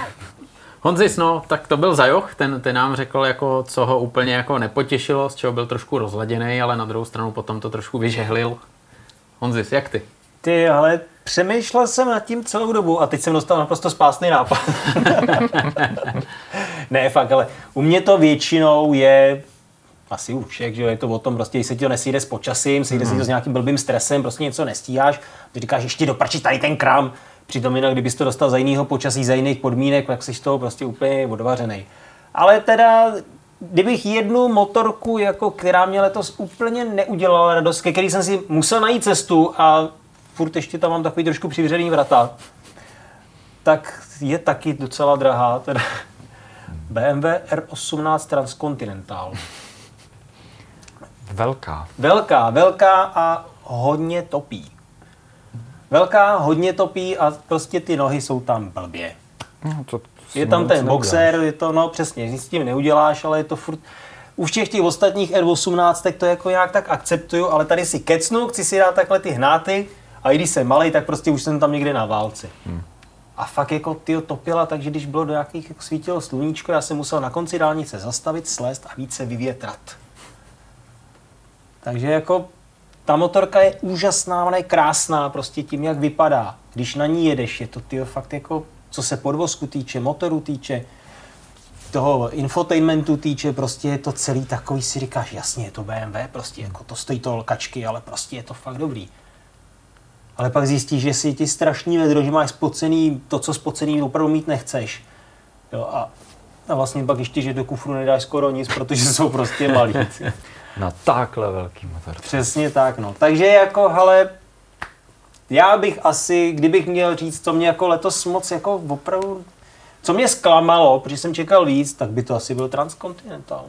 Honzis, no, tak to byl Zajoch, ten, ten nám řekl, jako, co ho úplně jako nepotěšilo, z čeho byl trošku rozladěnej, ale na druhou stranu potom to trošku vyžehlil. Honzis, jak ty? Ty, ale přemýšlel jsem nad tím celou dobu a teď jsem dostal naprosto spásný nápad. Ne, fakt, ale u mě to většinou je asi už, že je to o tom, prostě, když se ti to nesejde s počasím, sejde hmm. se ti to s nějakým blbým stresem, prostě něco nestíháš, ty říkáš, ještě doprči tady ten kram. Přitom jinak, kdybys to dostal za jiného počasí, za jiných podmínek, tak jsi z toho prostě úplně odvařenej. Ale teda, kdybych jednu motorku, jako, která mě letos úplně neudělala radost, ke který jsem si musel najít cestu a furt ještě tam mám takový trošku přivřený vrata, tak je taky docela drahá, teda B M W R osmnáct Transcontinental. Velká. Velká, velká a hodně topí. Velká, hodně topí a prostě ty nohy jsou tam blbě. No, to, to je tam ten boxer, je to, no přesně, nic s tím neuděláš, ale je to furt... U všech těch ostatních R osmnáct to jako nějak tak akceptuju, ale tady si kecnu, chci si dát takhle ty hnáty a i když jsem malej, tak prostě už jsem tam někde na válci. Hmm. A fakt jako tyjo topila, takže když bylo do nějakých jako svítilo sluníčko, já jsem musel na konci dálnice zastavit, slézt a více vyvětrat. Takže jako... Ta motorka je úžasná, ona je krásná prostě tím, jak vypadá. Když na ní jedeš, je to tyjo, fakt jako, co se podvozku týče, motoru týče, toho infotainmentu týče, prostě je to celý takový, si říkáš, jasně, je to B M W, prostě jako to stojí to lkačky, ale prostě je to fakt dobrý. Ale pak zjistíš, že si ti strašný vedro, že máš spocený to, co spocený opravdu mít nechceš. Jo, a, a vlastně pak ještě, že do kufru nedáš skoro nic, protože jsou prostě malí. Na takhle velký motor. Přesně tak, no. Takže jako, hele, já bych asi, kdybych měl říct, co mě jako letos moc jako opravdu, co mě zklamalo, protože jsem čekal víc, tak by to asi byl Transcontinental.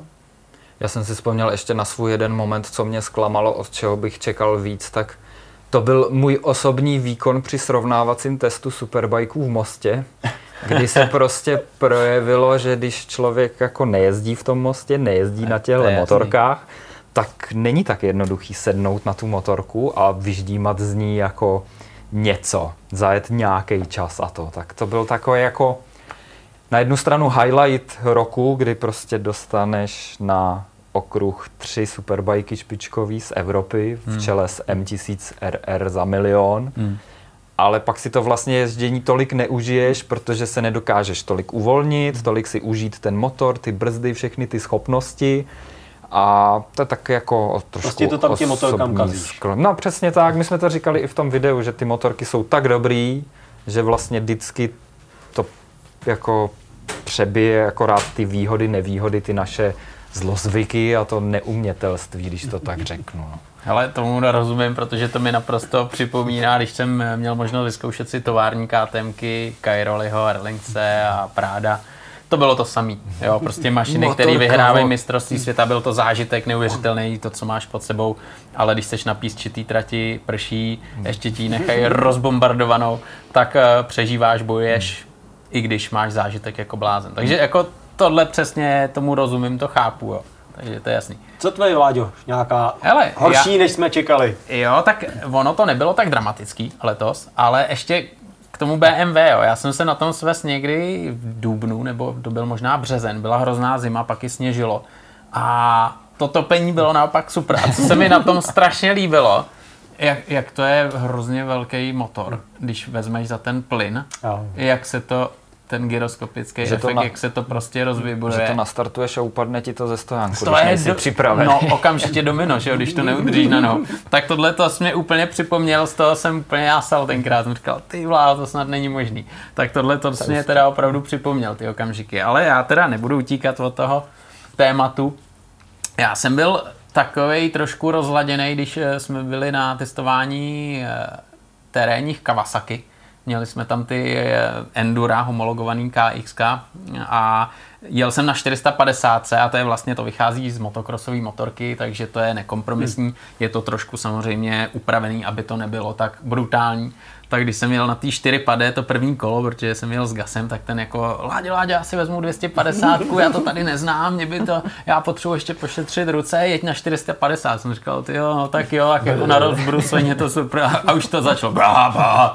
Já jsem si vzpomněl ještě na svůj jeden moment, co mě zklamalo, od čeho bych čekal víc, tak to byl můj osobní výkon při srovnávacím testu Superbikeů v Mostě, kdy se prostě projevilo, že když člověk jako nejezdí v tom Mostě, nejezdí na těchto motorkách, tak není tak jednoduchý sednout na tu motorku a vyždímat z ní jako něco, zajet nějaký čas a to. Tak to byl takový jako na jednu stranu highlight roku, kdy prostě dostaneš na okruh tři superbajky špičkový z Evropy v čele s M tisíc R R za milion, hmm. ale pak si to vlastně ježdění tolik neužiješ, protože se nedokážeš tolik uvolnit, tolik si užít ten motor, ty brzdy, všechny ty schopnosti. A to je tak jako trošku prostě to tam tě motorkám kazíš. No přesně tak, my jsme to říkali i v tom videu, že ty motorky jsou tak dobrý, že vlastně vždycky to jako přebije akorát ty výhody, nevýhody, ty naše zlozvyky a to neumětelství, když to tak řeknu. Hele, tomu nerozumím, protože to mi naprosto připomíná, když jsem měl možnost vyzkoušet si tovární KTMky, Cairoliho, Erlingse a Prada. To bylo to samé. Prostě mašiny, které vyhrávají mistrovství světa, byl to zážitek neuvěřitelný, to, co máš pod sebou, ale když seš na písčitý trati, prší, ještě ti nechají rozbombardovanou, tak přežíváš, bojuješ, i když máš zážitek jako blázen. Takže jako tohle přesně tomu rozumím, to chápu. Jo. Takže to je jasný. Co tvoje, Vláďo? Nějaká hele, horší, já, než jsme čekali. Jo, tak ono to nebylo tak dramatický letos, ale ještě k tomu B M W, jo. Já jsem se na tom svez někdy v dubnu, nebo to byl možná březen, byla hrozná zima, pak i sněžilo. A to topení bylo naopak super. A co se mi na tom strašně líbilo, jak, jak to je hrozně velký motor, když vezmeš za ten plyn, jo. Jak se to... ten gyroskopický že efekt, na, jak se to prostě rozvybuje. Že to nastartuješ a upadne ti to ze stojánku, když nejsi do... připravený. No, okamžitě domino, že jo, když to neudržíš na nohu. Tak tohle to jsi mě úplně připomněl, z toho jsem úplně jásal tenkrát, jsem říkal, ty vlá, to snad není možný. Tak tohle to jsi mě teda opravdu připomněl, ty okamžiky. Ale já teda nebudu utíkat od toho tématu. Já jsem byl takovej trošku rozladěnej, když jsme byli na testování terénních Kawasaki. Měli jsme tam ty Endura homologovaný K X K a Jel jsem na čtyři sta padesát a to je vlastně, to vychází z motokrosové motorky, takže to je nekompromisní. Hmm. Je to trošku samozřejmě upravený, aby to nebylo tak brutální. Tak když jsem jel na té čtyři pade, to první kolo, protože jsem jel s Gasem, tak ten jako Láďo, Láďo, já si vezmu dvě stě padesát, já to tady neznám, mě by to, já potřebuji ještě pošetřit ruce, jeď na čtyři sta padesát. Jsem říkal, ty jo, no tak jo, tak jako na rozbrusleně to super a už to začalo. Bá, bá.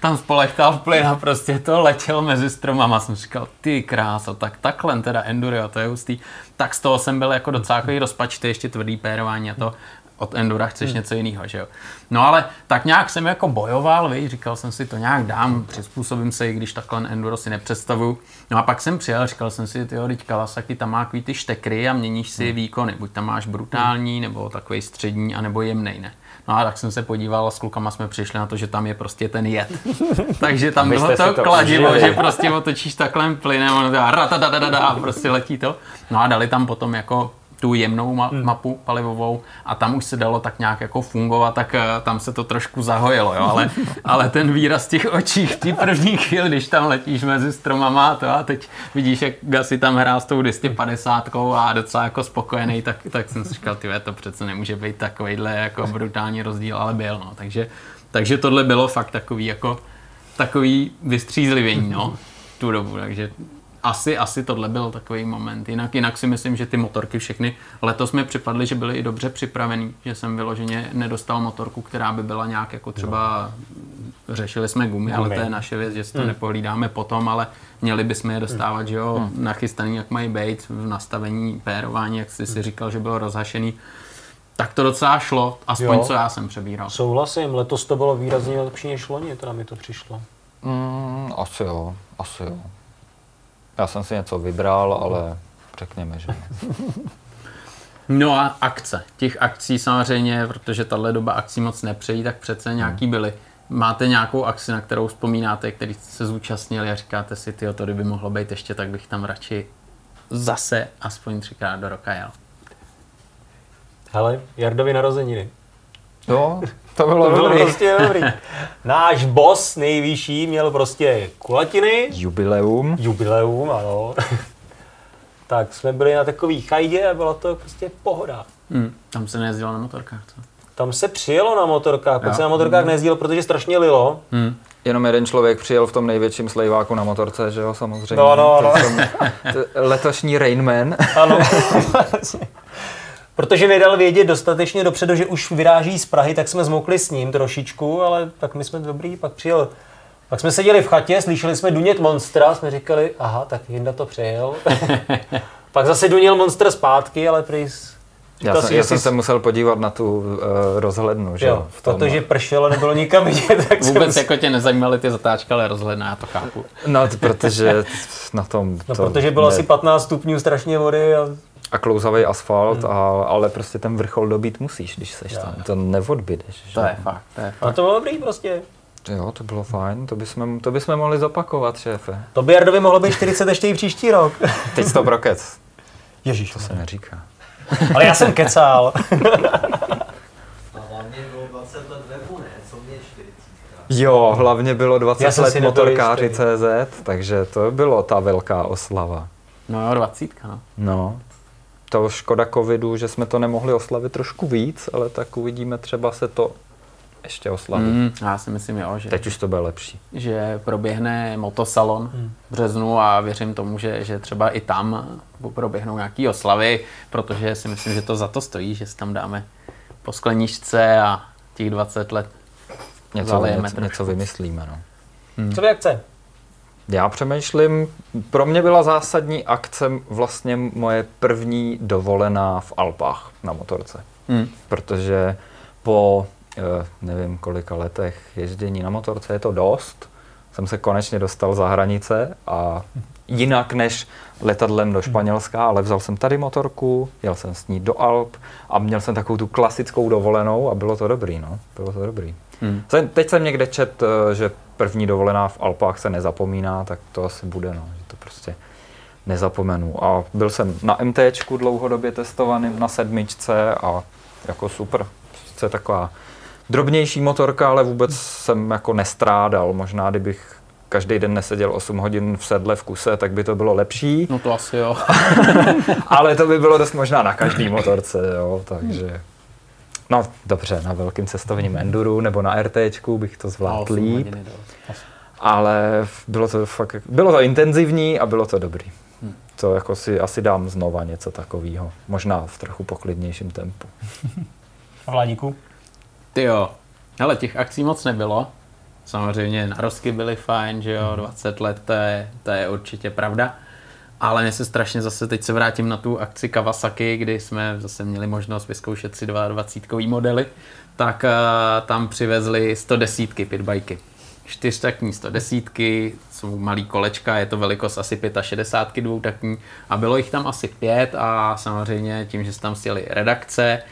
Tam spolechtal plyn a prostě to letěl mezi stromama. Jsem říkal, ty krása, tak takhle teda enduro, to je hustý. Tak z toho jsem byl jako docela rozpačitý, ještě tvrdý pérování a to. Od endura chceš hmm. něco jiného, že jo. No ale tak nějak jsem jako bojoval, víš, říkal jsem si, to nějak dám, přizpůsobím se, i když takhle enduro si nepředstavuju. No a pak jsem přijel, říkal jsem si, tyjo, teď Kawasaki tam má ty štekry a měníš si hmm. výkony, buď tam máš brutální, nebo takovej střední, anebo jemnej, ne. No a tak jsem se podíval, s klukama jsme přišli na to, že tam je prostě ten jed. Takže tam bylo to kladivo, že prostě otočíš takhle plynem a prostě letí to. No a dali tam potom jako tu jemnou ma- mapu palivovou a tam už se dalo tak nějak jako fungovat, tak uh, tam se to trošku zahojilo, jo? Ale, ale ten výraz těch očí v té první chvíli, když tam letíš mezi stromama to, a teď vidíš, jak Gasi tam hrál s tou dvě stě padesátkou a docela jako spokojený, tak, tak jsem si říkal, tyhle, to přece nemůže být takovejhle jako brutální rozdíl, ale byl, no. Takže, takže tohle bylo fakt takový jako takový vystřízlivění, no, tu dobu, takže Asi, asi tohle byl takový moment, jinak, jinak si myslím, že ty motorky všechny letos mi připadly, že byly i dobře připravený, že jsem vyloženě nedostal motorku, která by byla nějak jako třeba, no. Řešili jsme gumy, ale to je naše věc, že si to mm. nepohlídáme potom, ale měli bychom je dostávat, že jo, mm. nachystaný, jak mají být, v nastavení pérování, jak jsi mm. si říkal, že bylo rozhašený. Tak to docela šlo, aspoň jo. Co já jsem přebíral. Souhlasím, letos to bylo výrazně lepší než loni, teda mi to přišlo. Mm, asi jo, asi jo. Já jsem si něco vybral, ale řekněme, že no a akce. Těch akcí samozřejmě, protože tahle doba akcí moc nepřejí, tak přece nějaký byly. Máte nějakou akci, na kterou vzpomínáte, který jste se zúčastnili a říkáte si, tyjo, to kdyby mohlo být ještě, tak bych tam radši zase aspoň třikrát do roka jel. Hele, Jardovi narozeniny. Jo, to bylo, to bylo dobrý. Prostě dobrý. Náš boss nejvyšší měl prostě kulatiny. Jubileum. Jubileum, ano. Tak jsme byli na takový chajdě a byla to prostě pohoda. Hmm, tam se nejezdilo na motorkách, co? Tam se přijelo na motorkách, protože se na motorkách nejezdilo, protože strašně lilo. Hmm. Jenom jeden člověk přijel v tom největším slejváku na motorce, že jo, samozřejmě. No, no, no. Letošní Rain Man. Ano. Protože nedal vědět dostatečně dopředu, že už vyráží z Prahy, tak jsme zmokli s ním trošičku, ale tak my jsme dobrý, pak přijel. Pak jsme seděli v chatě, slyšeli jsme dunět Monstra, jsme říkali, aha, tak Jinda to přejel. Pak zase duněl Monster zpátky, ale prý... Já jsem, si, já jsem jsi... se musel podívat na tu uh, rozhlednu, že jo? Protože pršelo, nebylo nikam vidět. Tak vůbec jsem... jako tě nezajímaly ty zatáčky, ale rozhledna, já to chápu. No, protože na tom... No, to protože bylo ne... asi patnáct stupňů, strašně vody a... A klouzavý asfalt, hmm. a, ale prostě ten vrchol dobít musíš, když seš tam. To neodbydeš. To je fakt, to je fakt. A to bylo dobrý prostě. Jo, to bylo fajn, to bychom, to bychom mohli zopakovat, šéfe. To by Jardovi mohlo být čtyřicet ještě i příští rok. Teď jsi to brokec. Ježíš, to se neříká. Ale já jsem kecal. A hlavně bylo dvacet let webu, ne? Co mě čtyřicet. Jo, hlavně bylo dvacet let motorkáři tečka cé zet, takže to bylo ta velká oslava. No jo, dvacítka, no. No. To škoda covidu, že jsme to nemohli oslavit trošku víc, ale tak uvidíme, třeba se to ještě oslaví. Mm, já si myslím, jo, že teď už to bude lepší. Že proběhne motosalon mm. v březnu a věřím tomu, že, že třeba i tam proběhnou nějaké oslavy, protože si myslím, že to za to stojí, že si tam dáme po skleničce a těch dvacet let něco zalijeme. Něco, něco vymyslíme, no. Mm. Co by akce? Já přemýšlím, pro mě byla zásadní akce vlastně moje první dovolená v Alpách na motorce. Mm. Protože po nevím kolika letech ježdění na motorce, je to dost, jsem se konečně dostal za hranice a jinak než letadlem do Španělska, ale vzal jsem tady motorku, jel jsem s ní do Alp a měl jsem takovou tu klasickou dovolenou a bylo to dobrý, no, bylo to dobrý. Hmm. Teď jsem někde čet, že první dovolená v Alpách se nezapomíná, tak to asi bude, no, že to prostě nezapomenu. A byl jsem na MTčku dlouhodobě testovaným, na sedmičce a jako super, to je taková drobnější motorka, ale vůbec jsem jako nestrádal, možná kdybych každý den neseděl osm hodin v sedle v kuse, tak by to bylo lepší. No to asi jo. Ale to by bylo dost možná na každý motorce, jo, takže... No dobře, na velkým cestovním enduru nebo na RTčku bych to zvládl líp. Ale bylo to fakt, bylo to intenzivní a bylo to dobrý. Hmm. To jako si asi dám znova něco takového. Možná v trochu poklidnějším tempu. A Vládíku? Ty jo, hele, těch akcí moc nebylo. Samozřejmě narosky byly fajn, že jo, dvacet let, to je, to je určitě pravda. Ale mě se strašně zase, teď se vrátím na tu akci Kawasaki, kdy jsme zase měli možnost vyzkoušet si dvacet dva modely, tak uh, tam přivezli sto desítky pitbajky. Čtyřtaktní sto desítky, jsou malý kolečka, je to velikost asi šedesát pět dvoutaktní a bylo jich tam asi pět a samozřejmě tím, že se tam sjeli redakce,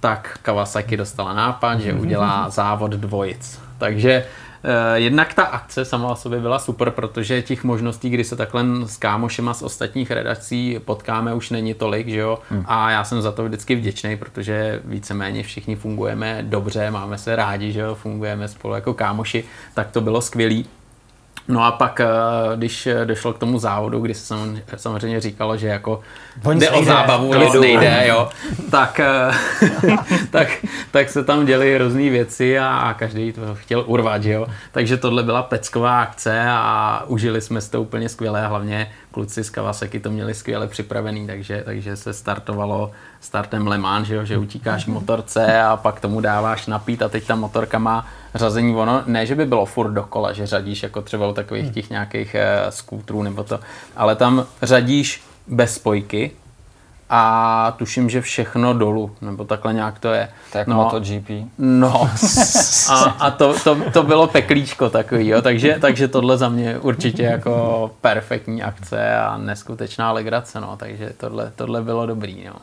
tak Kawasaki dostala nápad, že udělá závod dvojic. Takže eh, jednak ta akce sama o sobě byla super, protože těch možností, kdy se takhle s kámošema z ostatních redakcí potkáme, už není tolik, že jo? Hmm. A já jsem za to vždycky vděčný, protože víceméně všichni fungujeme dobře, máme se rádi, že jo? Fungujeme spolu jako kámoši, tak to bylo skvělý. No a pak, když došlo k tomu závodu, kdy se samozřejmě říkalo, že jako jde o zábavu, nic nejde, jo, tak, tak, tak se tam děly různé věci a, a každý to chtěl urvat, jo. Takže tohle byla pecková akce a užili jsme si to úplně skvěle, hlavně kluci z Kawasaki to měli skvěle připravený, takže, takže se startovalo startem Le Mans, že, jo, že utíkáš k motorce a pak tomu dáváš napít a teď ta motorka má řazení ono, ne, že by bylo furt dokola, že řadíš jako třeba u takových těch nějakých uh, skútrů nebo to, ale tam řadíš bez spojky a tuším, že všechno dolů, nebo takhle nějak to je. Tak no, MotoGP. No a, a to, to, to bylo peklíčko takový, jo, takže, takže tohle za mě určitě jako perfektní akce a neskutečná legrace, no, takže tohle, tohle bylo dobrý, no.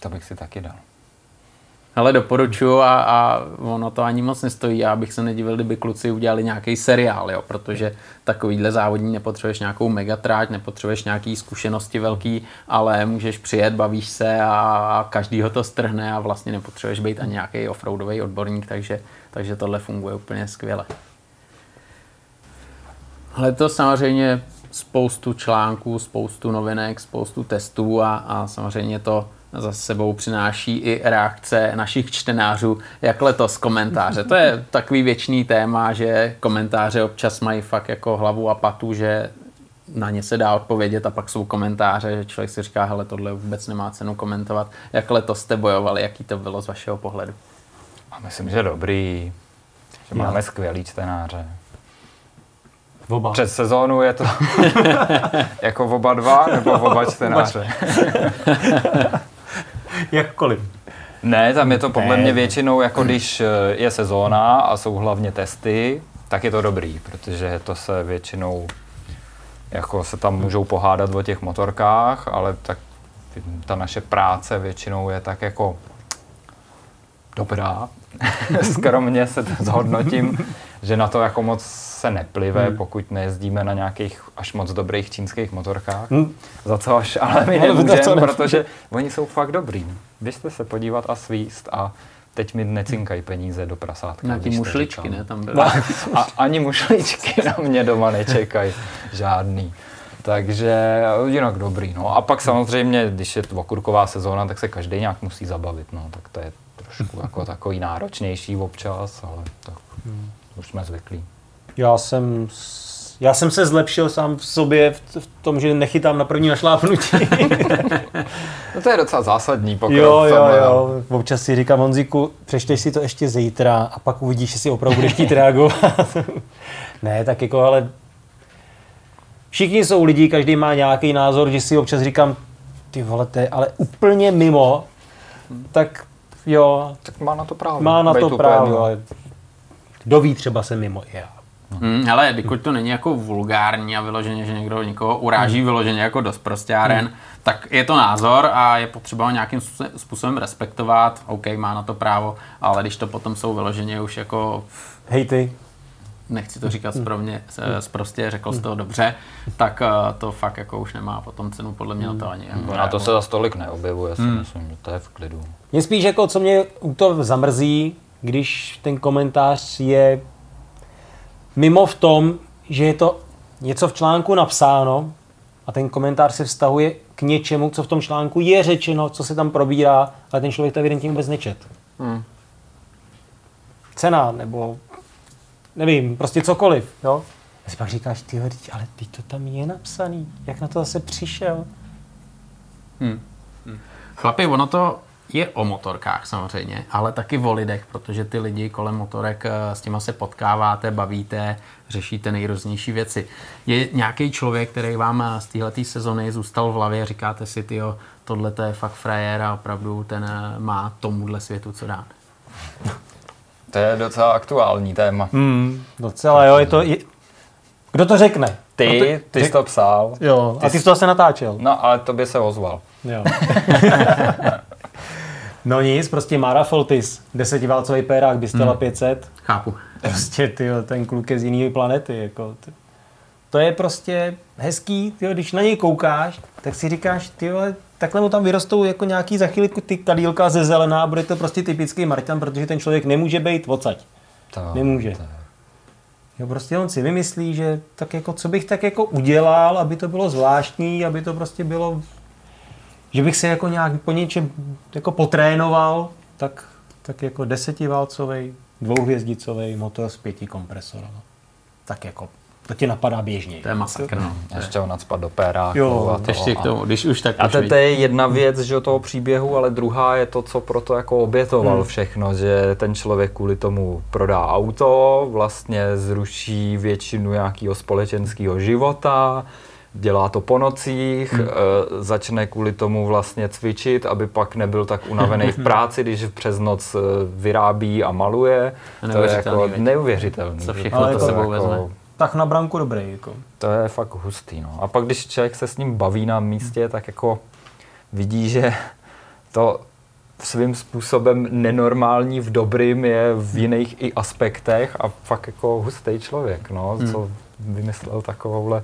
To bych si taky dal. Hele, doporučuji a, a ono to ani moc nestojí. Já bych se nedivil, kdyby kluci udělali nějaký seriál, jo, protože takovýhle závodní nepotřebuješ nějakou megatráť, nepotřebuješ nějaký zkušenosti velký, ale můžeš přijet, bavíš se a každýho to strhne a vlastně nepotřebuješ být ani nějaký offroadový odborník, takže, takže tohle funguje úplně skvěle. Ale to samozřejmě spoustu článků, spoustu novinek, spoustu testů a, a samozřejmě to za sebou přináší i reakce našich čtenářů, jak letos komentáře. To je takový věčný téma, že komentáře občas mají fakt jako hlavu a patu, že na ně se dá odpovědět a pak jsou komentáře, že člověk si říká, hele, tohle vůbec nemá cenu komentovat. Jak letos jste bojovali, jaký to bylo z vašeho pohledu? A myslím, že dobrý, že jo. Máme skvělý čtenáře. Oba. Před sezónou je to jako oba dva nebo oba čtenáře? Jakkoliv. Ne, tam je to podle ne. mě většinou, jako když je sezóna a jsou hlavně testy, tak je to dobrý, protože to se většinou, jako se tam můžou pohádat o těch motorkách, ale tak ta naše práce většinou je tak jako dobrá. Skromně se to zhodnotím, že na to jako moc se neplive, hmm. pokud nejezdíme na nějakých až moc dobrých čínských motorkách. Hmm. Za co až, ale my nemůžeme, protože oni jsou fakt dobrý. Běžte se podívat a svíst a teď mi necinkají peníze do prasátka. Nějaký mušličky, ne? Tam byly. A ani mušličky na mě doma nečekají. Žádný. Takže jinak dobrý. No. A pak samozřejmě, když je okurková sezóna, tak se každý nějak musí zabavit. No. Tak to je trošku jako takový náročnější občas, ale tak hmm. už jsme zvyklí. Já jsem, já jsem se zlepšil sám v sobě v, v tom, že nechytám na první našlápnutí. No to je docela zásadní pokrok. Jo, jo, jo. Občas si říkám, Honziku, přečteš si to ještě zítra a pak uvidíš, že si opravdu budeš chtít reagovat. Ne, tak jako, ale všichni jsou lidi, každý má nějaký názor, že si občas říkám, ty vole, to je ale úplně mimo, tak jo. Tak má na to právo. Má na to právo, ale doví třeba se mimo i já. Hmm, hele, dokud to není jako vulgární a vyloženě, že někdo někoho uráží vyloženě jako dost prostějáren, hmm. tak je to názor a je potřeba ho nějakým způsobem respektovat, OK, má na to právo, ale když to potom jsou vyloženě už jako... Hejty. Nechci to říkat správně, prostě řekl jsi to dobře, tak to fakt jako už nemá potom cenu podle mě na to ani. Jako na to se za stolik neobjevuje, si hmm. myslím, že to je v klidu. Mě spíš jako, co mě to zamrzí, když ten komentář je mimo v tom, že je to něco v článku napsáno a ten komentář se vztahuje k něčemu, co v tom článku je řečeno, co se tam probírá, ale ten člověk to evidentně vůbec nečet. Hmm. Cena, nebo nevím, prostě cokoliv, jo. A si pak říkáš, tyhle, ale teď to tam je napsaný, jak na to zase přišel. Hmm. Hmm. Chlapi, ono to je o motorkách samozřejmě, ale taky o lidech, protože ty lidi kolem motorek, s těma se potkáváte, bavíte, řešíte nejrůznější věci. Je nějaký člověk, který vám z téhleté sezony zůstal v hlavě a říkáte si, tyjo, tohle to je fakt frajer a opravdu ten má tomuhle světu co dát? To je docela aktuální téma. Hmm, docela, jo, je to... Je... Kdo to řekne? Ty, no ty, ty jsi to psal. Jo, ty a ty jsi to zase natáčel. No, ale tobě se ozval. Jo. No nic, prostě Mara Foltis, desetiválcový pérák, by stala hmm. pět set. Chápu. Prostě tyjo, ten kluk je z jiný planety. Jako, to je prostě hezký, tyjo, když na něj koukáš, tak si říkáš, tyjo, takhle mu tam vyrostou jako nějaký za chvíli ty kadýlka ze zelená, bude to prostě typický Martin, protože ten člověk nemůže být odsaď. To, nemůže. To. Jo, prostě on si vymyslí, že tak jako, co bych tak jako udělal, aby to bylo zvláštní, aby to prostě bylo, že bych se jako nějak po něčem jako potrénoval, tak, tak jako desetiválcovej, dvouhvězdicovej motor s pěti kompresorama. Tak jako, to ti napadá běžně. To je masakr. Ještě ho nadspat do péráku. Jo, a ještě k tomu, když už tak a to je jedna věc, že toho příběhu, ale druhá je to, co proto jako obětoval hmm. všechno, že ten člověk kvůli tomu prodá auto, vlastně zruší většinu nějakého společenského života, dělá to po nocích, hmm. začne kvůli tomu vlastně cvičit, aby pak nebyl tak unavený v práci, když přes noc vyrábí a maluje. To je jako neuvěřitelný. Co všechno ale to sebou vezme. Tak na branku dobrý. Jako. To je fakt hustý. No. A pak když člověk se s ním baví na místě, tak jako vidí, že to svým způsobem nenormální v dobrým je v jiných i aspektech a fakt jako hustý člověk, no, hmm. co vymyslel takovouhle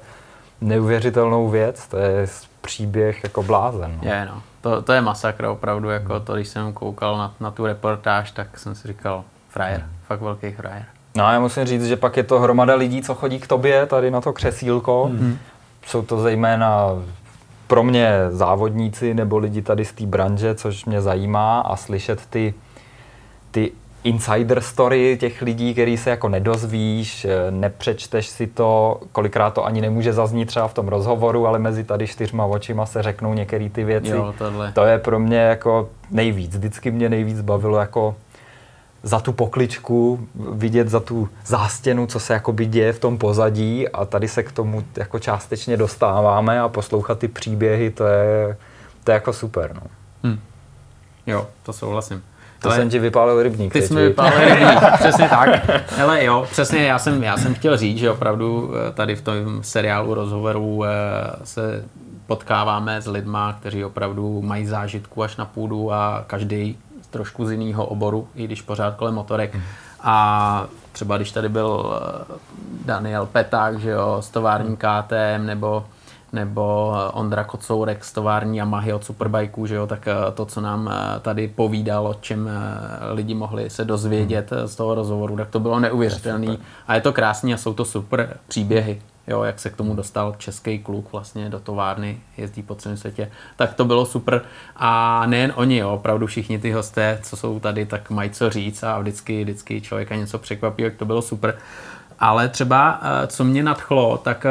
neuvěřitelnou věc, to je příběh jako blázen. No. Je, no. To, to je masakr opravdu, jako to, když jsem koukal na, na tu reportáž, tak jsem si říkal, frajer, hmm. fakt velký frajer. No a já musím říct, že pak je to hromada lidí, co chodí k tobě tady na to křesílko. Hmm. Jsou to zejména pro mě závodníci nebo lidi tady z té branže, což mě zajímá a slyšet ty, ty insider story těch lidí, který se jako nedozvíš, nepřečteš si to, kolikrát to ani nemůže zaznít třeba v tom rozhovoru, ale mezi tady čtyřma očima se řeknou některé ty věci. Jo, to je pro mě jako nejvíc, vždycky mě nejvíc bavilo jako za tu pokličku, vidět za tu zástěnu, co se jakoby děje v tom pozadí a tady se k tomu jako částečně dostáváme a poslouchat ty příběhy, to je, to je jako super. No. Hmm. Jo, to souhlasím. To ale jsem ti vypálil rybník. Ty jsi mi vypálil rybník, přesně tak. Hele jo, přesně, já jsem, já jsem chtěl říct, že opravdu tady v tom seriálu rozhovorů se potkáváme s lidma, kteří opravdu mají zážitku až na půdu a každý trošku z jiného oboru, i když pořád kolem motorek. A třeba když tady byl Daniel Peták, že jo, z tovární K T M, nebo, nebo Ondra Kocourek z tovární Yamahy od Superbikeů, že jo, tak to, co nám tady povídal, o čem lidi mohli se dozvědět z toho rozhovoru, tak to bylo neuvěřitelné. A je to krásný a jsou to super příběhy. Jo, jak se k tomu dostal český kluk vlastně do továrny, jezdí po celém světě, tak to bylo super. A nejen oni, jo, opravdu všichni ty hosté, co jsou tady, tak mají co říct a vždycky, vždycky člověka něco překvapí, jak to bylo super. Ale třeba, co mě nadchlo, tak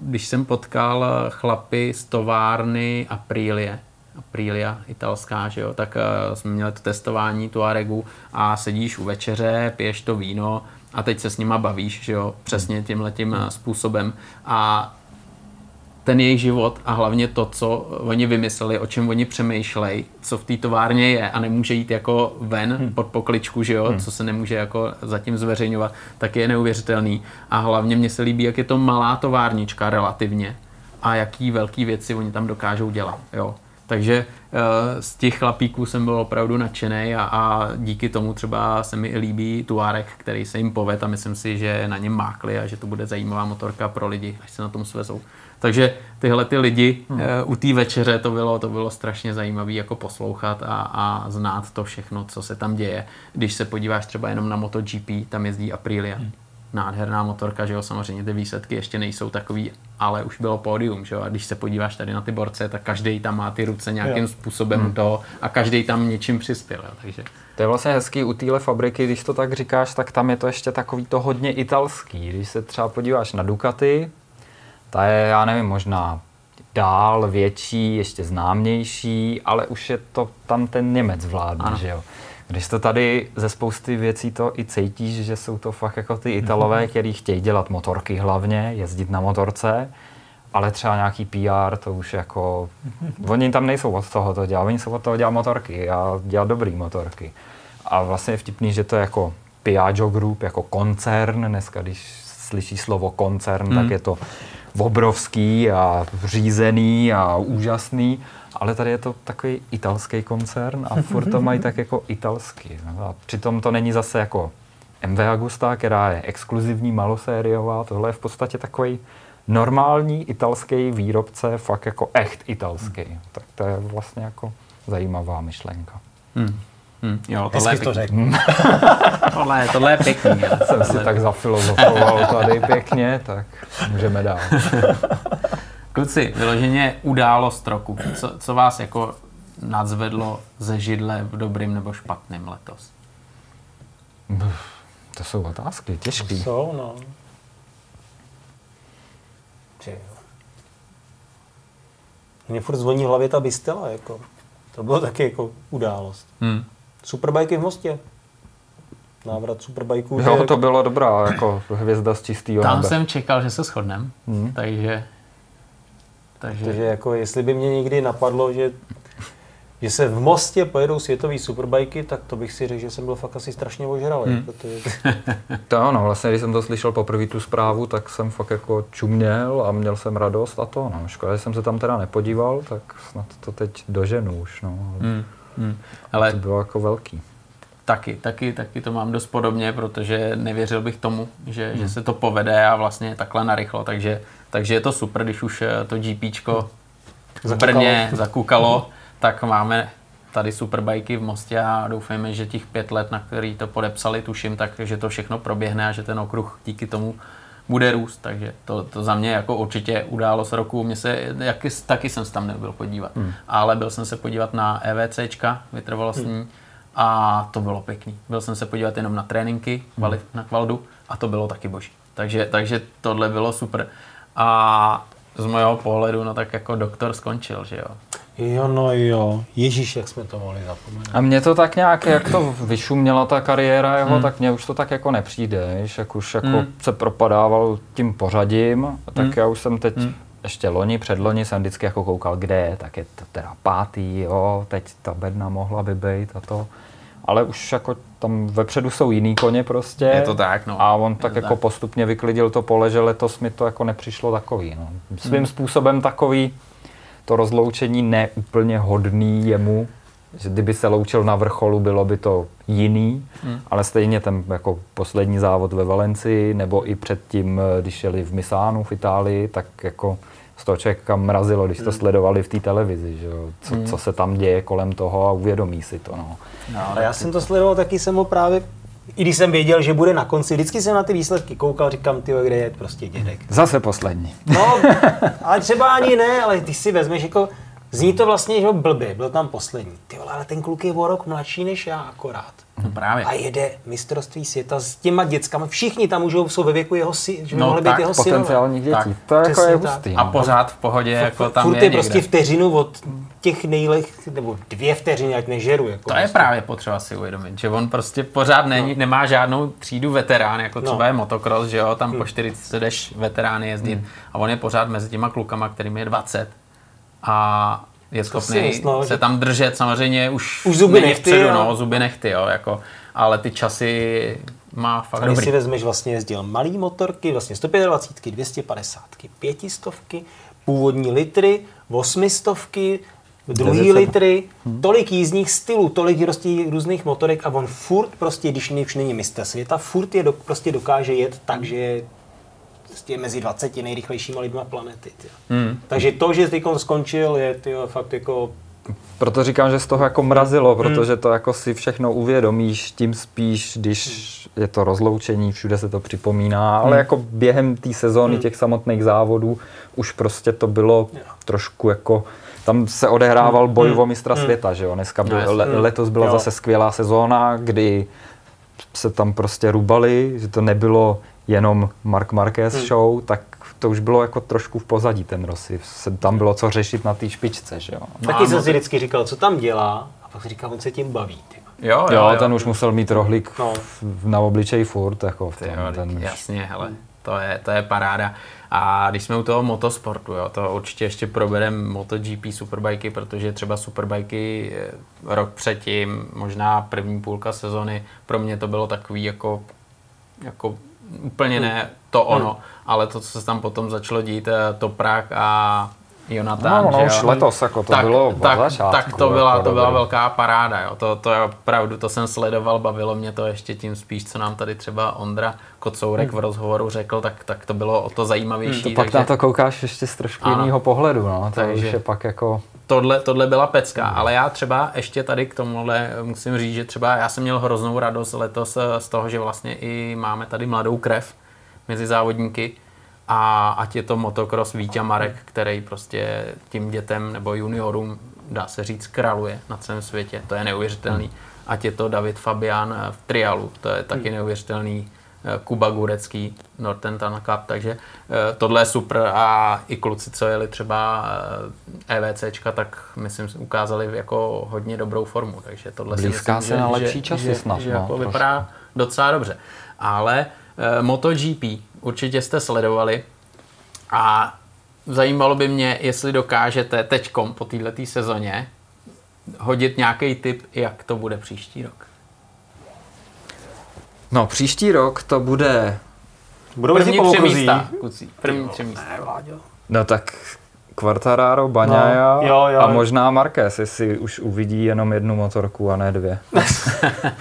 když jsem potkal chlapy z továrny Aprilie, Aprilia italská, že jo, tak jsme měli to testování Tuaregu a sedíš u večeře, piješ to víno, a teď se s nima bavíš, že jo, přesně tímhletím způsobem. A ten jejich život a hlavně to, co oni vymysleli, o čem oni přemýšlejí, co v té továrně je a nemůže jít jako ven hmm. pod pokličku, že jo, hmm. co se nemůže jako zatím zveřejňovat, tak je neuvěřitelný. A hlavně mně se líbí, jak je to malá továrnička relativně a jaký velký věci oni tam dokážou dělat, jo. Takže z těch chlapíků jsem byl opravdu nadšený a, a díky tomu třeba se mi líbí Tuareg, který se jim poved a myslím si, že na něm mákli a že to bude zajímavá motorka pro lidi, až se na tom svezou. Takže tyhle ty lidi hmm. u té večeře to bylo, to bylo strašně zajímavé jako poslouchat a, a znát to všechno, co se tam děje. Když se podíváš třeba jenom na MotoGP, tam jezdí Aprilia. Hmm. nádherná motorka, že jo, samozřejmě ty výsledky ještě nejsou takový, ale už bylo pódium, že jo, a když se podíváš tady na ty borce, tak každý tam má ty ruce nějakým jo. způsobem hmm. toho a každý tam něčím přispěl, jo, takže. To je vlastně hezký u téhle fabriky, když to tak říkáš, tak tam je to ještě takový to hodně italský, když se třeba podíváš na Ducati, ta je, já nevím, možná dál větší, ještě známější, ale už je to tam ten Němec vládný, že jo. Když to tady ze spousty věcí to i cítíš, že jsou to fakt jako ty Italové, kteří chtějí dělat motorky hlavně, jezdit na motorce, ale třeba nějaký P R, to už jako... Oni tam nejsou od toho to dělat, oni jsou od toho dělat motorky a dělat dobrý motorky. A vlastně je vtipný, že to je jako Piaggio Group, jako koncern, dneska když slyší slovo koncern, hmm. tak je to obrovský a řízený a úžasný. Ale tady je to takový italský koncern a furt to mají tak jako italský. A přitom to není zase jako M W Agusta, která je exkluzivní, malosériová. Tohle je v podstatě takový normální italský výrobce, fakt jako echt italský. Hmm. Tak to je vlastně jako zajímavá myšlenka. Hmm. Hmm. Jo, tohle, je to tohle, tohle je pěkný. Já jsem si tak zafilozofoval tady pěkně, tak můžeme dál. Kluci, vyloženě událost roku. Co, co vás jako nadzvedlo ze židle v dobrým nebo špatným letos? To jsou otázky, těžký. To jsou, no. Mně furt zvoní v hlavě ta Bistela, jako. To bylo taky jako událost. Hmm. Superbajky v Mostě. Návrat superbajků. Jo, to bylo dobrá, jako hvězda z čistého nebe. Tam jsem čekal, že se shodnem, hmm. takže... Takže... Protože jako jestli by mě někdy napadlo, že, že se v Mostě pojedou světové superbajky, tak to bych si řekl, že jsem byl fakt asi strašně ožralý. Hmm. Protože... To ano, vlastně když jsem to slyšel poprvé tu zprávu, tak jsem fakt jako čuměl a měl jsem radost a to. No. Škoda, že jsem se tam teda nepodíval, tak snad to teď doženu už. No. Hmm. Hmm. Ale to bylo jako velký. Taky, taky, taky to mám dost podobně, protože nevěřil bych tomu, že, hmm. že se to povede a vlastně takhle narychlo, takže Takže je to super, když už to GPčko v Brně zakukalo, tak máme tady superbajky v Mostě a doufejme, že těch pět let, na který to podepsali, tuším, takže to všechno proběhne a že ten okruh díky tomu bude růst. Takže to, to za mě jako určitě událost roku. Mě se, jak, taky jsem se tam nebyl podívat, hmm. ale byl jsem se podívat na EWCčka vytrvalostní hmm. a to bylo pěkný. Byl jsem se podívat jenom na tréninky hmm. na Kvaldu a to bylo taky boží. Takže, takže tohle bylo super. A z mého pohledu, no tak jako doktor skončil, že jo? Jo, no jo. Ježíš, jak jsme to mohli zapomenout. A mně to tak nějak, jak to vyšuměla ta kariéra jeho, hmm. tak mně už to tak jako nepřijde, víš? Jak už jako hmm. se propadával tím pořadím, tak hmm. já už jsem teď hmm. ještě loni, předloni jsem vždycky jako koukal, kde je, tak je to teda pátý, jo, teď ta bedna mohla by být a to. Ale už jako tam vepředu jsou jiný koně prostě. Je to tak, no. A on tak jako tak. postupně vyklidil to pole, že letos mi to jako nepřišlo takový, no. Svým hmm. způsobem takový to rozloučení neúplně hodný jemu, že kdyby se loučil na vrcholu, bylo by to jiný, hmm. ale stejně ten jako poslední závod ve Valencii, nebo i předtím, když jeli v Misánu v Itálii, tak jako z toho člověka mrazilo, když to sledovali v té televizi, že jo, co, co se tam děje kolem toho a uvědomí si to, no. No, ale já jsem to sledoval, taky jsem ho právě, i když jsem věděl, že bude na konci, vždycky jsem na ty výsledky koukal, říkám, tyjo, kde je prostě dědek. Zase poslední. No, ale třeba ani ne, ale ty si vezmeš, jako, zní to vlastně, že blbě, byl tam poslední. Tyjo, ale ten kluk je o rok mladší než já akorát. No právě. A jede mistrovství světa s těma dětskama. Všichni tam můžou, jsou ve věku jeho si, že by no, mohli tak, být jeho synové. Potenciální děti. To jako je hustý. A pořád v pohodě f- jako tam je někde. Furt je prostě vteřinu od těch nejlech, nebo dvě vteřiny, ať nežeru. Jako to prostě. Je právě potřeba si uvědomit, že on prostě pořád není, no. nemá žádnou třídu veterán, jako třeba no. je motocross, že jo, tam hmm. po čtyřicet jdeš veterány jezdit hmm. a on je pořád mezi těma klukama, kterým je dvacet a je schopný se tam držet, samozřejmě už, už zuby nechty, vpředu, no, zuby nechty, jo, jako, ale ty časy má fakt dobrý. Když si vezmeš, vlastně jezdil malý motorky, vlastně sto dvacet pět, dvě stě padesát, pět set, původní litry, osm set, druhý litry, tolik jízdních stylů, tolik různých motorek a on furt prostě, když už není mistr světa, furt je do, prostě dokáže jet tak, že je je mezi dvaceti nejrychlejšíma lidma planety. Mm. Takže to, že Zikon skončil, je tyjo, fakt jako Proto říkám, že z toho jako mrazilo, protože to jako si všechno uvědomíš, tím spíš, když je to rozloučení, všude se to připomíná, ale jako během té sezóny těch samotných závodů už prostě to bylo trošku jako, tam se odehrával boj o mistra světa, že jo, dneska byl, le, letos byla zase skvělá sezóna, kdy se tam prostě rubali, že to nebylo jenom Marc Márquez show, tak to už bylo jako trošku v pozadí ten Rossi. Tam bylo co řešit na té špičce, že jo. No, taky jsem si vždycky říkal, co tam dělá, a pak říkal, on se tím baví. Jo, jo, jo, ten jo. Už musel mít rohlík no. na obličeji furt, jako v tom, jo, ten už... Jasně, hele, to je, to je paráda. A když jsme u toho motosportu, jo, to určitě ještě probereme MotoGP, Superbikey, protože třeba Superbikey rok předtím, možná první půlka sezony, pro mě to bylo takový jako, jako úplně ne to ono, hmm. ale to, co se tam potom začalo dít, Toprak a Jonathan, no, no, už letos, jako to tak, bylo tak, začátku, tak to byla, jako to byla velká paráda, jo. To, to je opravdu, to jsem sledoval, bavilo mě to ještě tím spíš, co nám tady třeba Ondra Kocourek hmm. v rozhovoru řekl, tak, tak to bylo o to zajímavější. Hmm, to pak takže... na to koukáš ještě z trošku ano. jiného pohledu, no, to takže... už je pak jako... Tohle, tohle byla pecka, hmm. ale já třeba ještě tady k tomuhle musím říct, že třeba já jsem měl hroznou radost letos z toho, že vlastně i máme tady mladou krev mezi závodníky, a ať je to motocross Víťa Marek, který prostě tím dětem nebo juniorům, dá se říct, kraluje na celém světě, to je neuvěřitelný. Ať je to David Fabian v trialu, to je taky neuvěřitelný. Kuba Gurecký, Northern Town Cup, takže tohle je super a i kluci, co jeli třeba EWCčka, tak myslím, ukázali jako hodně dobrou formu, takže tohle blízká si myslím, se že, na lepší časy že, snad, že no, jako vypadá docela dobře. Ale MotoGP určitě jste sledovali a zajímalo by mě, jestli dokážete teďkom po této sezóně hodit nějaký tip, jak to bude příští rok. No, příští rok to bude... Budou první tři místa, kucí. První tři místa. No tak Quartararo, Bagnaia no, a možná Marquez, jestli už uvidí jenom jednu motorku a ne dvě.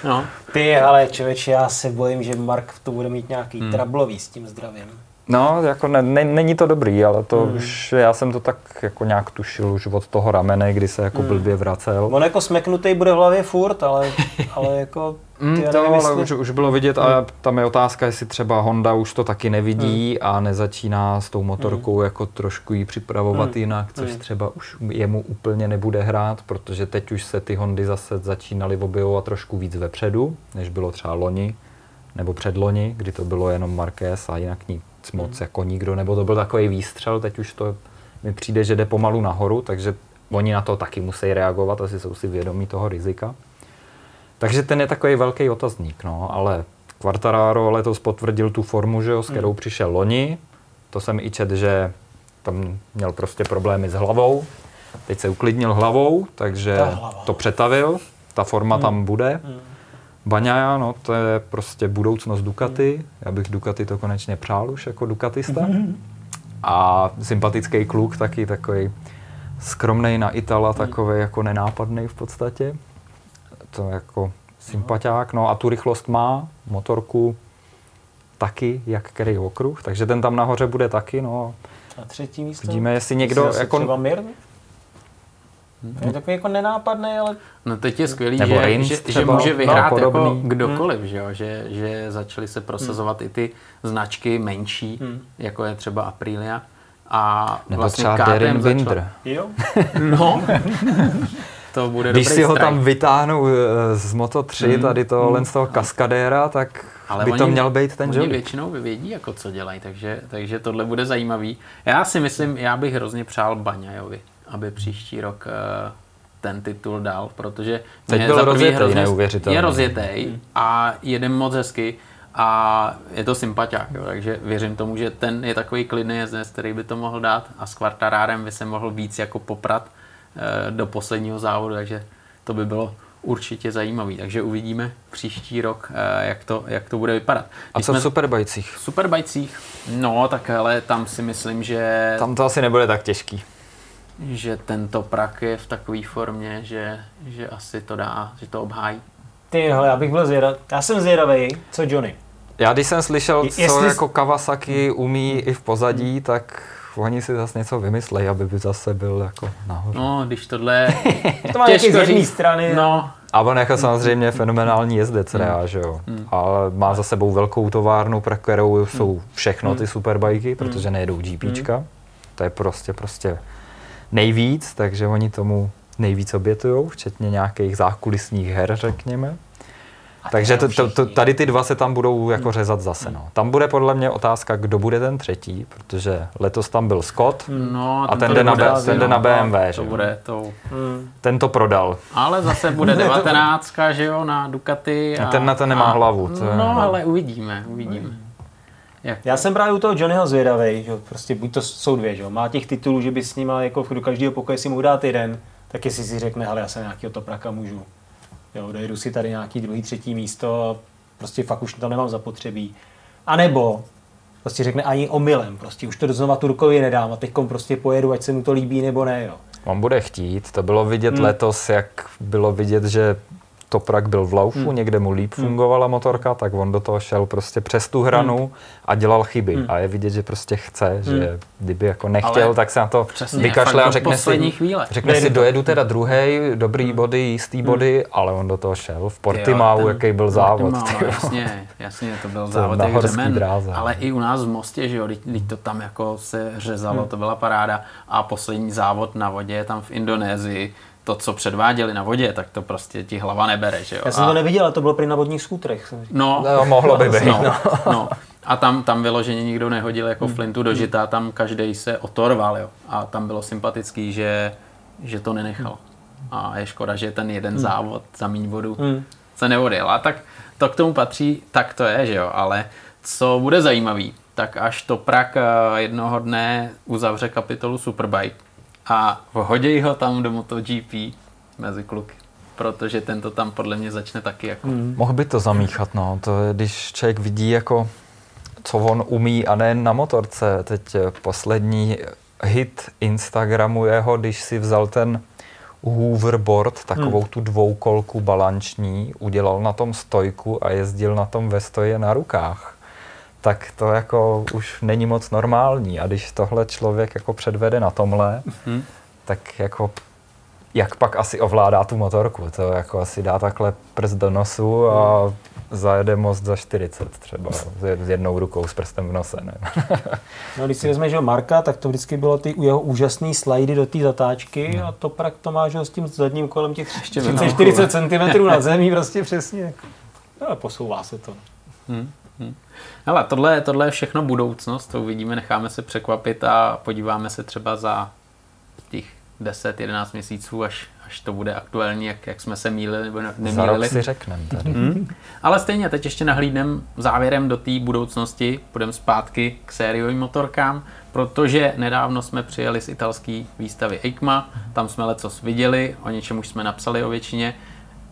No. Ty, ale člověče, já se bojím, že Mark to bude mít nějaký hmm. trablový s tím zdravím. No, jako ne, ne, není to dobrý, ale to hmm. už, já jsem to tak jako nějak tušil už od toho ramene, kdy se jako hmm. blbě vracel. On jako smeknutý bude v hlavě furt, ale, ale jako... Mm, to ale už, už bylo vidět hmm. a tam je otázka, jestli třeba Honda už to taky nevidí hmm. a nezačíná s tou motorkou hmm. jako trošku ji připravovat hmm. jinak, což hmm. třeba už jemu úplně nebude hrát, protože teď už se ty Hondy zase začínaly objevovat trošku víc vepředu, než bylo třeba loni nebo předloni, kdy to bylo jenom Marquez a jinak nic moc hmm. jako nikdo, nebo to byl takový výstřel, teď už to mi přijde, že jde pomalu nahoru, takže oni na to taky musí reagovat, asi jsou si vědomí toho rizika. Takže ten je takový velký otazník, no, ale Quartararo letos potvrdil tu formu, že jo, s kterou přišel loni. To jsem i čet, že tam měl prostě problémy s hlavou. Teď se uklidnil hlavou, takže to přetavil. Ta forma hmm. tam bude. Hmm. Bagnaia, no, to je prostě budoucnost Ducati. Já bych Ducati to konečně přál už jako Ducatista. Hmm. A sympatický kluk, taky takový skromnej na Itala, takový jako nenápadnej v podstatě. To jako sympaťák, no a tu rychlost má, motorku taky, jak který okruh, takže ten tam nahoře bude taky, no. A třetí místo? Vidíme, jestli někdo jako... třeba Mirny? Hmm. Je takový jako nenápadný, ale... No teď je skvělý, že, že, že může vyhrát no, jako kdokoliv, hmm. že, že, že začaly se prosazovat hmm. i ty značky menší, hmm. jako je třeba Aprilia a nebo vlastně K T M začal... Jo? No. To bude když si ho strike. Tam vytáhnou z Moto tři, mm. tady toho, mm. len z toho kaskadéra, tak ale by to oni, měl být ten Jolly. Oni většinou vědí, jako co dělají, takže, takže tohle bude zajímavý. Já si myslím, já bych hrozně přál Baňajovi, aby příští rok ten titul dal, protože teď byl rozjetý, hrozně, je rozjetý mm. a jede moc hezky a je to sympaťák, jo, takže věřím tomu, že ten je takový klidný jezdec, který by to mohl dát a s Quartararem by se mohl víc jako poprat do posledního závodu, takže to by bylo určitě zajímavý. Takže uvidíme příští rok, jak to, jak to bude vypadat. A co v Superbajcích? V Superbajcích? No, tak ale tam si myslím, že... Tam to asi nebude tak těžký. Že tento prak je v takové formě, že, že asi to dá, že to obhájí. Ty, hele, já bych byl zvědavý. Já jsem zvědavý, co Johnny. Já když jsem slyšel, je, co jestli... jako Kawasaki umí i v pozadí, tak oni si zase něco vymyslej, aby by zase byl jako nahoře. No, když tohle to má těžko z jedné strany. No. A on jako samozřejmě fenomenální jezdec mm. Rea, že jo. Mm. Ale má za sebou velkou továrnu, pro kterou jsou všechno ty superbajky, protože nejedou GPčka. Mm. To je prostě prostě nejvíc, takže oni tomu nejvíc obětujou, včetně nějakých zákulisních her, řekněme. Takže to, to, to, tady ty dva se tam budou jako řezat zase. No. Tam bude podle mě otázka, kdo bude ten třetí, protože letos tam byl Scott no, a ten jde na, no, na bé em vé. To bude, to... Hmm. Ten to prodal. Ale zase bude devatenáctka, že jo, na Ducati. A, a ten na to nemá a, hlavu. To no, je, ale uvidíme, uvidíme. Jak? Já jsem právě u toho Johnnyho zvědavej, že prostě buď to jsou dvě, že jo. Má těch titulů, že by s ním jako do každého pokoje si mohl dát jeden, tak jestli si řekne, hele, já se nějakýho Topraka můžu. Jo, dojdu si tady nějaký druhý, třetí místo a prostě fakt už tam nemám zapotřebí. A nebo prostě řekne ani omylem, prostě už to znova Turkovi nedám a teďkom prostě pojedu, ať se mu to líbí nebo ne, jo. On bude chtít, to bylo vidět hmm. letos, jak bylo vidět, že Toprak byl v laufu, hmm. někde mu líp fungovala motorka, tak on do toho šel prostě přes tu hranu hmm. a dělal chyby. Hmm. A je vidět, že prostě chce, že hmm. kdyby jako nechtěl, ale tak se na to vykašle a řekne si, řekne si, dojedu teda druhej, dobrý hmm. body, jistý body, hmm. ale on do toho šel. V Portimau, jaký byl závod. Portimau, jasně, jasně, to byl závod jak řemen, dráze. Ale i u nás v Mostě, že jo, když to tam jako se řezalo, hmm. to byla paráda. A poslední závod na vodě tam v Indonésii, to, co předváděli na vodě, tak to prostě ti hlava nebere, že jo. Já jsem to neviděl, ale to bylo prý na vodních skútrech. No, no, mohlo by být. No, no. A tam, tam vyloženě nikdo nehodil jako hmm. flintu do žita, tam každej se otorval, jo. A tam bylo sympatický, že, že to nenechal. A je škoda, že ten jeden hmm. závod za míň vodu hmm. se neodjel. A tak to k tomu patří, tak to je, že jo. Ale co bude zajímavý, tak až Toprak jednoho dne uzavře kapitolu Superbike, a hodí ho tam do MotoGP mezi kluky, protože ten to tam podle mě začne taky jako. Mm. Mohl by to zamíchat, no, to je, když člověk vidí jako, co on umí a nejen na motorce. Teď poslední hit Instagramu jeho, když si vzal ten hoverboard, takovou mm. tu dvoukolku balanční, udělal na tom stojku a jezdil na tom ve stoje na rukách. Tak to jako už není moc normální. A když tohle člověk jako předvede na tomhle, mm. tak jako jak pak asi ovládá tu motorku? To jako asi dá takhle prst do nosu a zajede most za čtyřicet třeba. S jednou rukou, s prstem v nose. Ne? No, když si vezmeš Marka, tak to vždycky bylo ty jeho úžasný slajdy do té zatáčky no. a to prak to máš s tím zadním kolem těch třicet čtyřicet centimetrů nad zemí prostě přesně. Ale posouvá se to. Mm. Hmm. Hele, tohle, tohle je všechno budoucnost, to uvidíme, necháme se překvapit a podíváme se třeba za těch deset jedenáct měsíců, až, až to bude aktuální, jak, jak jsme se mýlili nebo nemýlili. Za rok si řekneme tady. Hmm. Ale stejně, teď ještě nahlídneme závěrem do té budoucnosti, půjdeme zpátky k sériovým motorkám, protože nedávno jsme přijeli z italské výstavy EICMA, tam jsme lecos viděli, o něčem už jsme napsali o většině.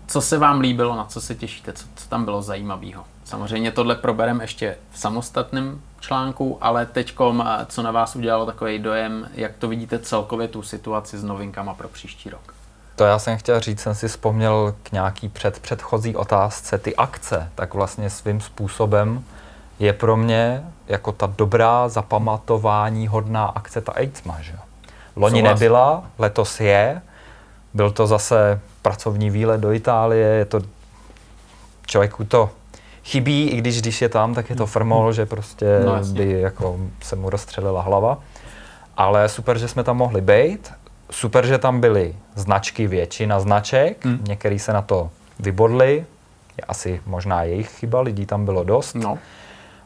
Co se vám líbilo, na co se těšíte, co, co tam bylo zajímavého? Samozřejmě tohle probereme ještě v samostatném článku, ale teďkom, co na vás udělalo takový dojem, jak to vidíte celkově tu situaci s novinkama pro příští rok? To já jsem chtěl říct, jsem si vzpomněl k nějaký před, předchozí otázce, ty akce, tak vlastně svým způsobem je pro mě jako ta dobrá zapamatování hodná akce ta EICMA, že? Loni nebyla, letos je, byl to zase pracovní výlet do Itálie, je to člověku to chybí, i když když je tam, tak je to frmol, že prostě no, by jako se mu rozstřelila hlava. Ale super, že jsme tam mohli být. Super, že tam byly značky, většina značek. Mm. Některý se na to vybodli. Je asi možná jejich chyba, lidí tam bylo dost. No.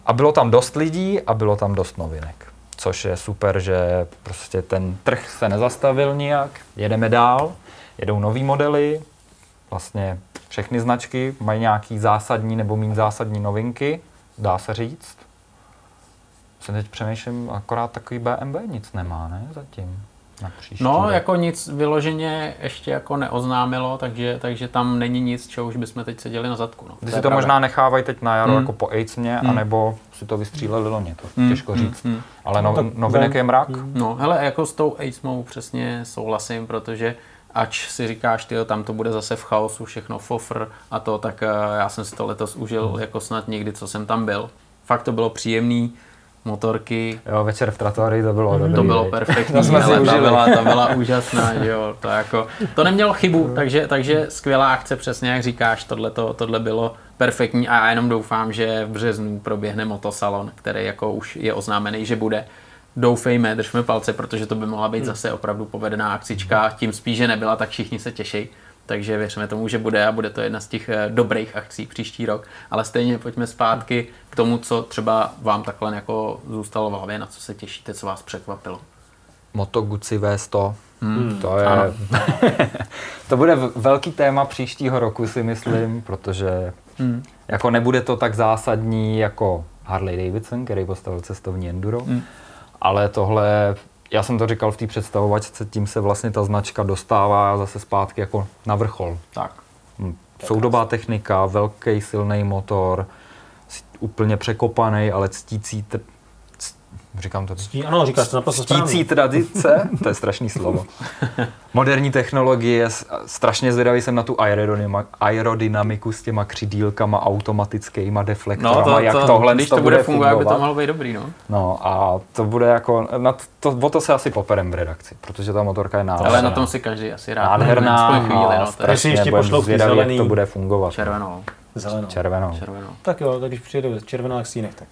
A bylo tam dost lidí a bylo tam dost novinek. Což je super, že prostě ten trh se nezastavil nijak. Jedeme dál, jedou nový modely. Vlastně všechny značky mají nějaký zásadní nebo méně zásadní novinky, dá se říct. Se teď přemýšlím, akorát takový bé em vé nic nemá, ne, zatím na příští. No, rok. Jako nic vyloženě ještě jako neoznámilo, takže, takže tam není nic, čeho už bychom teď seděli na zadku. No. Když si to pravda. Možná nechávají teď na jaro mm. jako po EICMě, mm. anebo si to vystříleli loni, to mm. těžko říct. Mm. Ale no, no, novinek je mrak. Mm. No, hele, jako s tou EICMou přesně souhlasím, protože ač si říkáš, tyjo, tam to bude zase v chaosu, všechno fofr a to, tak já jsem si to letos užil jako snad někdy, co jsem tam byl. Fakt to bylo příjemný, motorky. Jo, večer v Trattorii to bylo dobrý. To bylo perfektní, to ale ta byla, ta byla úžasná, jo, to jako, to nemělo chybu, takže, takže skvělá akce, přesně jak říkáš, tohle, to, tohle bylo perfektní a já jenom doufám, že v březnu proběhne motosalon, který jako už je oznámený, že bude. Doufejme, držme palce, protože to by mohla být zase opravdu povedená akcička, tím spíše nebyla, tak všichni se těší. Takže věřme tomu, že bude a bude to jedna z těch dobrých akcí příští rok. Ale stejně pojďme zpátky k tomu, co třeba vám takhle jako zůstalo v hlavě, na co se těšíte, co vás překvapilo. Moto Guzzi vé sto. Hmm, to je... To bude velký téma příštího roku, si myslím, protože hmm. jako nebude to tak zásadní jako Harley-Davidson, který postavil cestovní enduro, hmm. ale tohle... Já jsem to říkal v té představovačce, tím se vlastně ta značka dostává zase zpátky jako na vrchol. Tak. Soudobá technika, velký silný motor, úplně překopaný, ale ctící, tr... říkám to. Ctí, ano, říkáš to naprosto správně. Ctící tradice, to je strašný slovo. Moderní technologie, strašně zvědavý jsem na tu aerodynamiku s těma křidílkama, automatickýma deflektorama, no to, to, jak tohle když to bude, bude fungovat, aby to mohlo být dobrý, no. No a to bude jako, na to, o to se asi poperem v redakci, protože ta motorka je nádherná. Ale na tom si každý asi rád. Nádherná, chvíli, no, strašně budem zvědavý, jak to bude fungovat. Červenou. Zelenou. Červenou. Červenou. Tak jo, tak když přijede červená, jak si tak.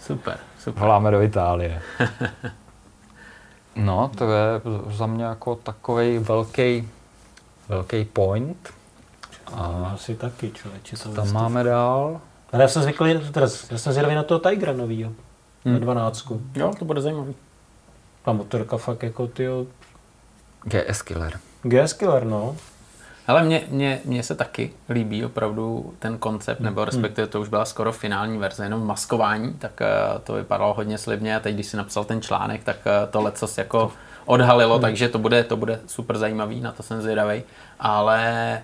Super, super. Voláme do Itálie. No, to je za mě jako takovej velký, velký point. A asi taky, člověče. Tam vystav. Máme dál. Ale já jsem zvyklý, já jsem zvědavý na toho Tigera novýho, hmm. na dvanáctku. Jo, to bude zajímavý. Ta motorka fakt jako tyjo... G S Killer. G S Killer, no. Ale mně, mně, mně se taky líbí opravdu ten koncept, nebo respektive to už byla skoro finální verze, jenom maskování, tak to vypadalo hodně slibně a teď, když si napsal ten článek, tak to lecos jako odhalilo, takže to bude, to bude super zajímavý, na to jsem zvědavej. Ale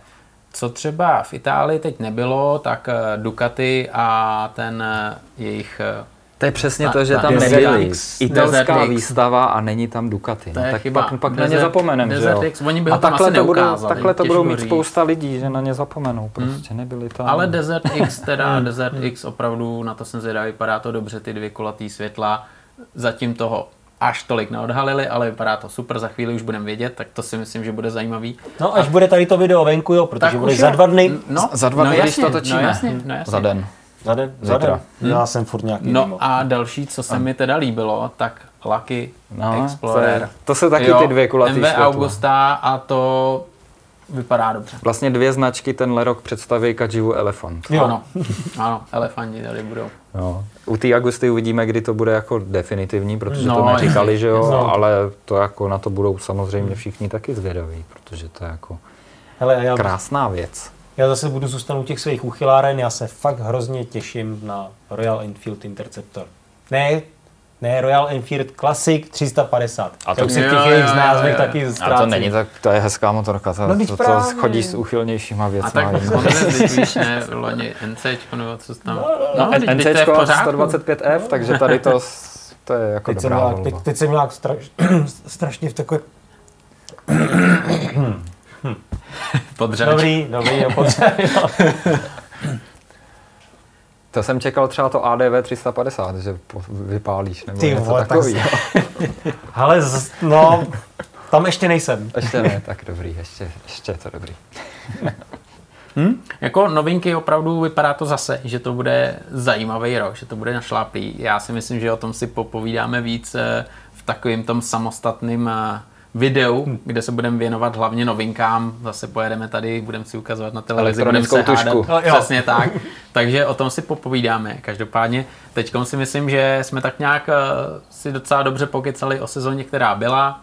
co třeba v Itálii teď nebylo, tak Ducati a ten jejich... To je přesně na, to, že na, tam nebyly italská výstava a není tam Ducati. To no, tak chyba. Pak, pak Desert, na ně zapomeneme, že jo. A takhle to, budou, takhle to budou mít říct. Spousta lidí, že na ně zapomenou, prostě nebyly tam. Ale Desert X, teda Desert X opravdu, na to jsem zvědavý, vypadá to dobře, ty dvě kulatý světla, zatím toho až tolik neodhalili, ale vypadá to super, za chvíli už budeme vědět, tak to si myslím, že bude zajímavý. No až a... bude tady to video venku, jo, protože bude za dva dny. No, za dva dny, když to točíme. Za den. Zade, zade. Já jsem furt nějaký. No mimo. A další, co se mi teda líbilo, tak Lucky no, Explorer. To jsou taky jo, ty dvě kulatý M V světla. Augusta a to vypadá dobře. Vlastně dvě značky tenhle rok představí Kajivu Elefant. Jo. Ano, ano, elefanti tady budou. Jo. U té Augusty uvidíme, kdy to bude jako definitivní, protože no, to neříkali, že jo, no. Ale to jako na to budou samozřejmě všichni taky zvědaví, protože to je jako hele, já krásná věc. Já zase budu zůstat u těch svých uchyláren, já se fakt hrozně těším na Royal Enfield Interceptor. Ne, ne Royal Enfield Classic tři sta padesát. A to, těch jo, jo, z nás jo, jo. Taky a to není tak, to je hezká motorka, to, no, to, to chodíš s uchylnějšíma věcma. A tak konec, ne, loni NCčko nebo co tam... No, no, no, no NCčko sto dvacet pět F, takže tady to, to je jako teď dobrá volba. Teď, teď jsem nějak straš, strašně v takové... Hm. Podřeč. Dobrý, dobrý, jo, podřeč, jo. To jsem čekal třeba to A D V tři sta padesát, že vypálíš, nebo ty něco vole, takový. Tak se... Ale z... no, tam ještě nejsem. Ještě ne, tak dobrý, ještě, ještě je to dobrý. Hm? Jako novinky opravdu vypadá to zase, že to bude zajímavý rok, že to bude našláplý. Já si myslím, že o tom si popovídáme víc v takovým tom samostatným videu, kde se budeme věnovat hlavně novinkám, zase pojedeme tady, budeme si ukazovat na televizi, budeme se hádat, přesně tak, takže o tom si popovídáme, každopádně teďkom si myslím, že jsme tak nějak si docela dobře pokecali o sezóně, která byla,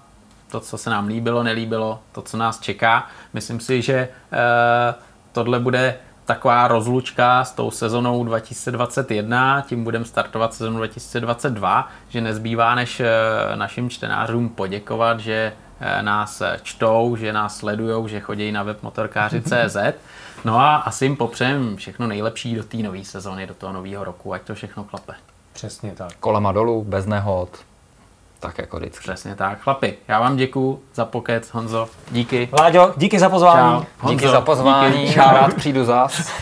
to, co se nám líbilo, nelíbilo, to, co nás čeká, myslím si, že eh, tohle bude taková rozlučka s tou sezonou dva tisíce dvacet jedna, tím budeme startovat sezonu dva tisíce dvacet dva, že nezbývá než našim čtenářům poděkovat, že nás čtou, že nás sledujou, že chodí na web motorkáři tečka cz. No a asi jim popřejem všechno nejlepší do té nové sezony, do toho nového roku, ať to všechno klape. Přesně tak. Kolama dolů, bez nehod, tak jako vždycky. Přesně tak. Chlapi, já vám děkuju za pokec, Honzo, díky. Láďo, díky za pozvání. Čau. Honzo, díky za pozvání, díky. Já rád přijdu zás.